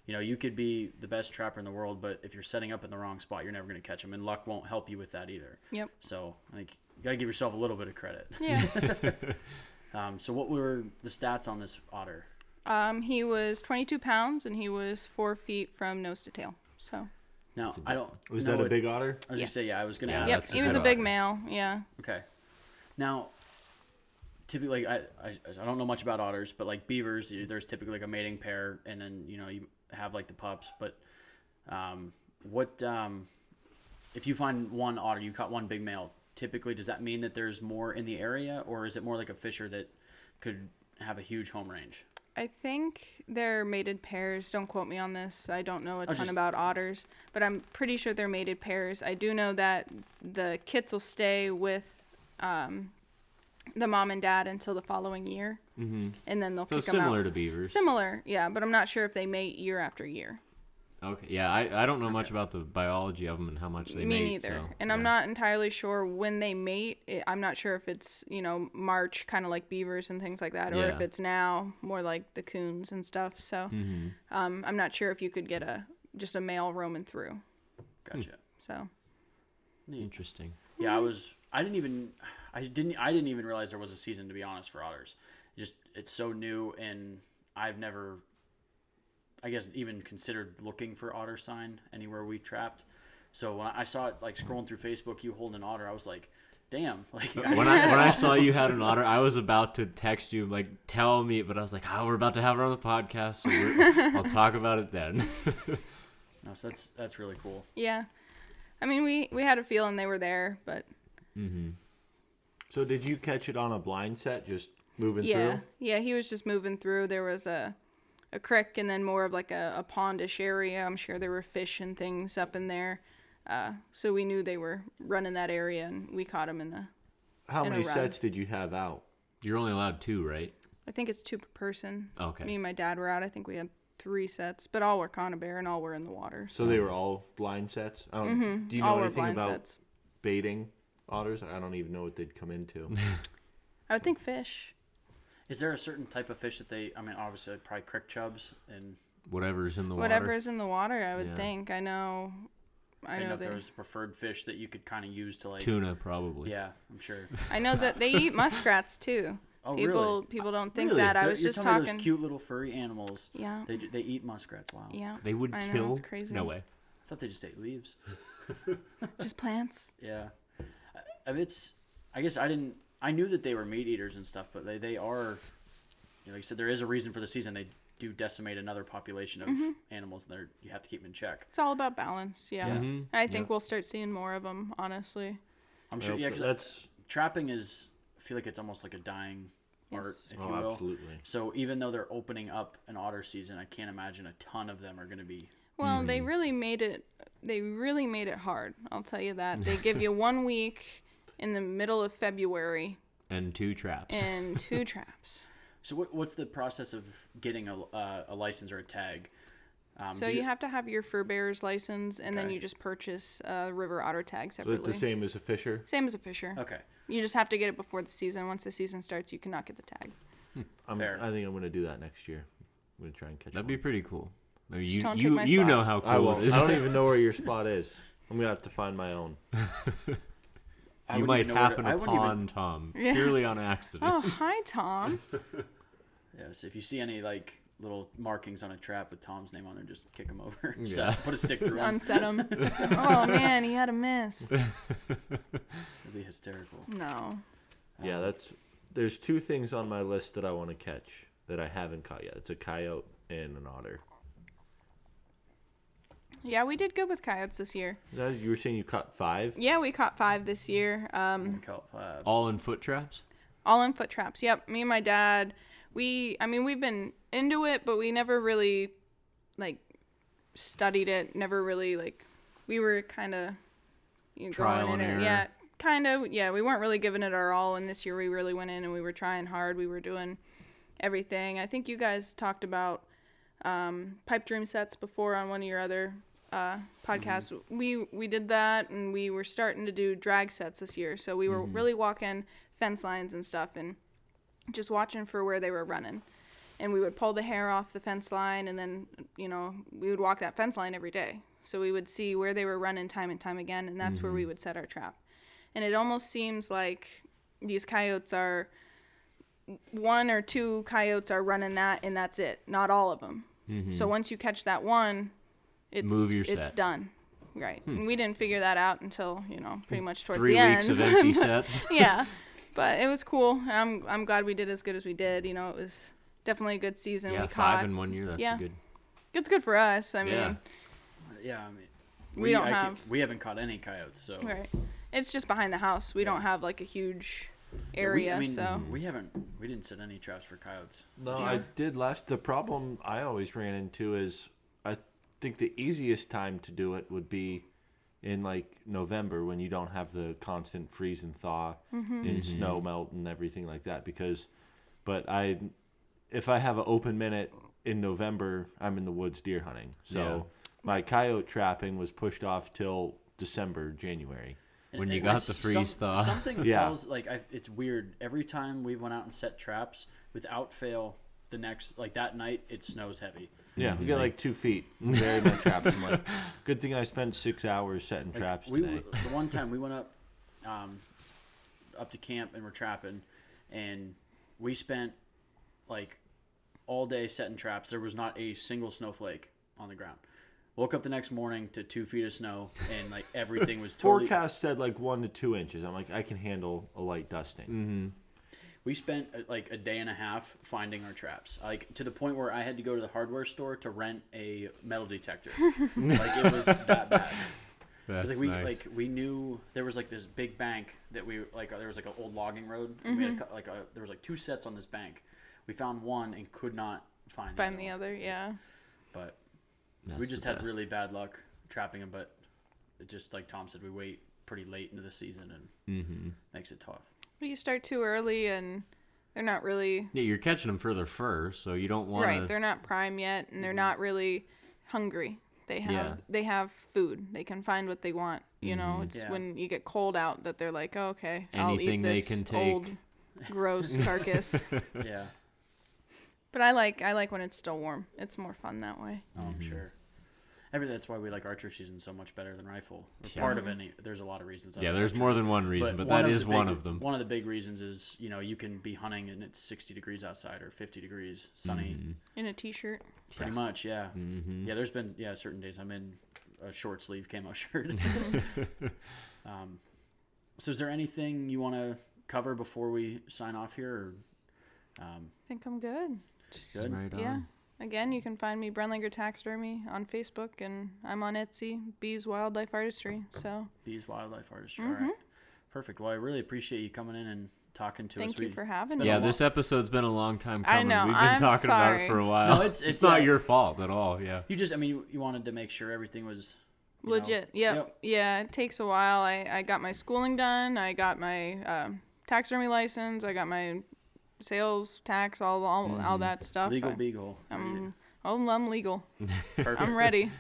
You know, you could be the best trapper in the world, but if you're setting up in the wrong spot, you're never going to catch them. And luck won't help you with that either. Yep. So, I think you got to give yourself a little bit of credit. Yeah. um, so, what were the stats on this otter? Um, he was twenty-two pounds, and he was four feet from nose to tail. So. Now, I don't. Was that a big otter? I was going to say, yeah, I was going to ask. Yep, he was a big male. Yeah. Okay. Now... Typically, like, I, I I don't know much about otters, but like beavers, there's typically like a mating pair, and then you know you have like the pups. But um, what um, if you find one otter, you caught one big male? Typically, does that mean that there's more in the area, or is it more like a Fisher that could have a huge home range? I think they're mated pairs. Don't quote me on this. I don't know a ton just... about otters, but I'm pretty sure they're mated pairs. I do know that the kits will stay with. Um, the mom and dad until the following year, mm-hmm. and then they'll so kick them out. So similar to beavers. Similar, yeah, but I'm not sure if they mate year after year. Okay, yeah, I, I don't know okay. much about the biology of them and how much they Me mate. Me neither, so, and yeah. I'm not entirely sure when they mate. I'm not sure if it's, you know, March, kind of like beavers and things like that, or yeah. if it's now, more like the coons and stuff. So mm-hmm. um, I'm not sure if you could get a just a male roaming through. Gotcha. Hmm. So. Interesting. Yeah, mm-hmm. I was... I didn't even... I didn't. I didn't even realize there was a season, to be honest, for otters. Just it's so new, and I've never, I guess, even considered looking for otter sign anywhere we trapped. So when I saw it, like scrolling through Facebook, you holding an otter, I was like, "Damn!" Like when I, when awesome. I saw you had an otter, I was about to text you, like, tell me, but I was like, "Oh, we're about to have her on the podcast, so we're, I'll talk about it then." No, so that's that's really cool. Yeah, I mean, we we had a feeling they were there, but. Mm-hmm. So did you catch it on a blind set, just moving yeah. through? Yeah, he was just moving through. There was a, a creek and then more of like a, a pondish area. I'm sure there were fish and things up in there. Uh, so we knew they were running that area, and we caught them in a How in many a run. sets did you have out? You're only allowed two, right? I think it's two per person. Okay. Me and my dad were out. I think we had three sets, but all were conibear and all were in the water. So, so they were all blind sets? Um, mm-hmm. Do you know all anything about sets. baiting? Otters, I don't even know what they'd come into. I would think fish. Is there a certain type of fish that they, I mean, obviously, probably creek chubs and... Whatever's in the water. Whatever's in the water, I would yeah. think. I know... I, I know, know if there was a preferred fish that you could kind of use to like... Tuna, probably. Yeah, I'm sure. I know that they eat muskrats, too. Oh, people, really? People don't think really? that. They're, I was just talking... Those cute little furry animals. Yeah. They, they eat muskrats. Wow. Yeah. They would I kill... Know, crazy. No way. I thought they just ate leaves. Just plants? Yeah. I mean, it's, I guess I didn't, I knew that they were meat eaters and stuff, but they, they are, you know, like I said, there is a reason for the season. They do decimate another population of mm-hmm. animals, and you have to keep them in check. It's all about balance, yeah. yeah. Mm-hmm. I think yeah. we'll start seeing more of them, honestly. I'm sure, yeah, because that's... trapping is, I feel like it's almost like a dying yes. art, if oh, you will. Absolutely. So even though they're opening up an otter season, I can't imagine a ton of them are going to be... Well, mm-hmm. they really made it, they really made it hard, I'll tell you that. They give you one week in the middle of February. And two traps. And two traps. So what, what's the process of getting a, uh, a license or a tag? Um, so you, you have to have your fur bearer's license, and okay. then you just purchase a river otter tag separately. So it's the same as a fisher? Same as a fisher. Okay. You just have to get it before the season. Once the season starts, you cannot get the tag. Hmm. I'm, Fair. I think I'm going to do that next year. I'm going to try and catch That'd one. That'd be pretty cool. I mean, you don't you, you know how cool I it is. I don't even know where your spot is. I'm going to have to find my own. You might happen to, upon even... Tom, yeah. purely on accident. Oh, hi, Tom. Yeah, so if you see any, like, little markings on a trap with Tom's name on there, just kick him over. Yeah. So, put a stick through him. Unset him. Oh, man, he had a miss. It'd be hysterical. No. Yeah, that's. There's two things on my list that I want to catch that I haven't caught yet. It's a coyote and an otter. Yeah, we did good with coyotes this year. That, you were saying you caught five? Yeah, we caught five this year. Um, we caught five. All in foot traps? All in foot traps, yep. Me and my dad, we, I mean, we've been into it, but we never really, like, studied it. Never really, like, we were kind of you know, going in it. Yeah, kind of, yeah, we weren't really giving it our all, and this year we really went in and we were trying hard. We were doing everything. I think you guys talked about um, pipe dream sets before on one of your other uh podcast mm-hmm. we we did that, and we were starting to do drag sets this year, so we were mm-hmm. really walking fence lines and stuff and just watching for where they were running, and we would pull the hair off the fence line, and then you know we would walk that fence line every day, so we would see where they were running time and time again, and that's mm-hmm. where we would set our trap. And it almost seems like these coyotes are one or two coyotes are running that, and that's it, not all of them. Mm-hmm. So once you catch that one, It's, Move your set. It's done. Right. Hmm. And we didn't figure that out until, you know, pretty much towards Three the end. Three weeks of empty sets. Yeah. But it was cool. I'm I'm glad we did as good as we did. You know, it was definitely a good season. Yeah, we five caught. in one year. That's yeah. good. It's good for us. I mean. Yeah, yeah I mean. We, we don't I have. Can, we haven't caught any coyotes, so. Right. It's just behind the house. We yeah. don't have, like, a huge area, yeah, we, I mean, so. We haven't, we didn't set any traps for coyotes. No, sure. I did last. The problem I always ran into is, I think the easiest time to do it would be in like November when you don't have the constant freeze and thaw mm-hmm. and mm-hmm. snow melt and everything like that. Because, but I, if I have an open minute in November, I'm in the woods deer hunting. So yeah. my coyote trapping was pushed off till December, January. And, when you got the freeze some, thaw. Something yeah. tells, like, I, it's weird. Every time we went out and set traps, without fail, the next, like that night, it snows heavy. Yeah, we got like two feet. Very many traps. I'm like, good thing I spent six hours setting like, traps we, today. The one time we went up, um, up to camp and we're trapping, and we spent like all day setting traps. There was not a single snowflake on the ground. Woke up the next morning to two feet of snow, and like everything was totally... Forecast said like one to two inches. I'm like, I can handle a light dusting. Mm-hmm. We spent like a day and a half finding our traps, like to the point where I had to go to the hardware store to rent a metal detector. Like it was that bad. That's it was like we nice. Like we knew there was like this big bank that we like. There was like an old logging road. And mm-hmm. we had like a, there was like two sets on this bank. We found one and could not find find the other. Yeah. But That's we just had best. really bad luck trapping them. But it just like Tom said, we wait pretty late into the season and mm-hmm. makes it tough. But you start too early, and they're not really... Yeah, you're catching them for their fur, so you don't want to... Right, they're not prime yet, and they're mm-hmm. not really hungry. They have yeah. they have food. They can find what they want, you mm-hmm. know? It's yeah. when you get cold out that they're like, oh, okay, Anything I'll eat this they can take. old, gross carcass. Yeah. But I like I like when it's still warm. It's more fun that way. Oh, I'm mm-hmm. sure. Every, that's why we like archery season so much better than rifle. Yeah. Part of it, there's a lot of reasons. I yeah, there's archery. more than one reason, but, but one that is big, one of them. One of the big reasons is, you know, you can be hunting and it's sixty degrees outside or fifty degrees, sunny. Mm-hmm. In a t-shirt. Pretty yeah. much, yeah. Mm-hmm. Yeah, there's been, yeah, certain days I'm in a short sleeve camo shirt. um, so is there anything you want to cover before we sign off here? Or, um, I think I'm good. Just good. Right on. Yeah. Again, you can find me, Brendlinger Taxidermy, on Facebook, and I'm on Etsy, Bees Wildlife Artistry. So Bees Wildlife Artistry, mm-hmm. All right. Perfect. Well, I really appreciate you coming in and talking to Thank us. Thank you we, for having me. Yeah, this episode's been a long time coming. I know. We've been I'm talking sorry. about it for a while. No, it's it's, it's not yeah. your fault at all. Yeah. You just, I mean, you, you wanted to make sure everything was legit. Yep. yep. Yeah, it takes a while. I, I got my schooling done. I got my uh, taxidermy license. I got my sales tax, all all, mm. all that stuff. Legal I, beagle. I'm, oh, I'm legal. Perfect. I'm ready.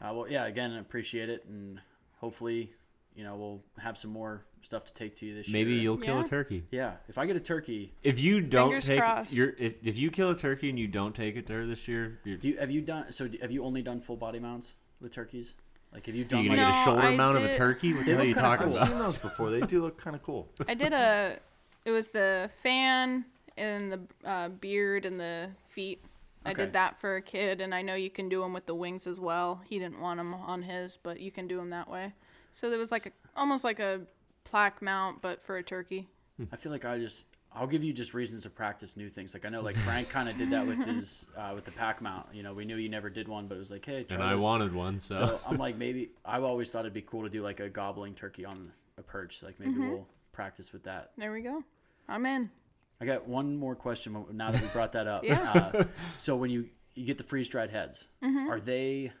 Uh, well, yeah, again, appreciate it. And hopefully, you know, we'll have some more stuff to take to you this Maybe year. Maybe you'll kill yeah. a turkey. Yeah. If I get a turkey. If you don't fingers take crossed. Your if, if you kill a turkey and you don't take it there this year, you're... do you, have you done so do, have you only done full body mounts with turkeys? Like have you done you like, get a shoulder I mount did, of a turkey? What the hell are you talking about? I've seen those before. They do look kind of cool. I did a it was the fan and the uh, beard and the feet. I okay. did that for a kid, and I know you can do them with the wings as well. He didn't want them on his, but you can do them that way. So there was like a, almost like a plaque mount, but for a turkey. I feel like I just, I'll give you just reasons to practice new things. Like I know like Frank kind of did that with his, uh, with the pack mount, you know, we knew you never did one, but it was like, hey, try and I this. wanted one. So. so I'm like, maybe I've always thought it'd be cool to do like a gobbling turkey on a perch. Like maybe mm-hmm. we'll practice with that. There we go. I'm in. I got one more question now that we brought that up. yeah. Uh, so when you, you get the freeze dried heads, mm-hmm. are they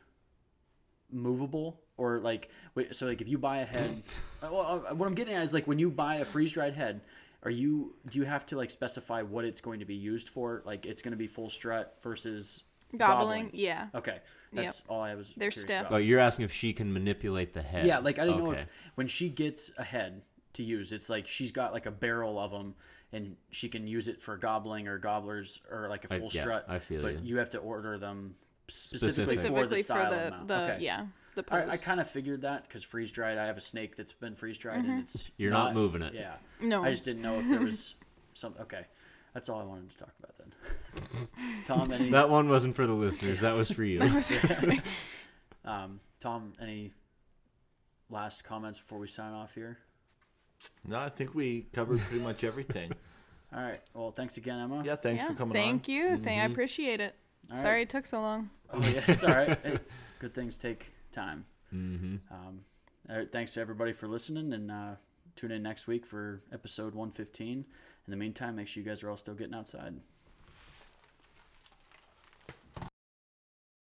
movable? Or like, so like if you buy a head, well, what I'm getting at is like when you buy a freeze dried head, are you, do you have to like specify what it's going to be used for? Like it's going to be full strut versus gobbling. gobbling. Yeah. Okay. That's yep. all I was They're curious stiff. about. Oh, you're asking if she can manipulate the head. Yeah. Like I didn't okay. know if when she gets a head to use, it's like, she's got like a barrel of them and she can use it for gobbling or gobblers or like a full I, yeah, strut, I feel but you. you have to order them specifically, specifically for the style. For the, amount. the, okay. Yeah. I, I kind of figured that because freeze dried. I have a snake that's been freeze dried, mm-hmm. and it's you're not, not moving it. Yeah, no. I just didn't know if there was some. Okay, that's all I wanted to talk about then. Tom, any... that one wasn't for the listeners. That was for you. was yeah. um, Tom, any last comments before we sign off here? No, I think we covered pretty much everything. All right. Well, thanks again, Emma. Yeah, thanks yeah, for coming. Thank on. Thank you. Mm-hmm. Thank. I appreciate it. Right. Sorry it took so long. Oh yeah, it's all right. Hey, good things take. time mm-hmm. um thanks to everybody for listening, and uh tune in next week for episode one fifteen. In the meantime, make sure you guys are all still getting outside.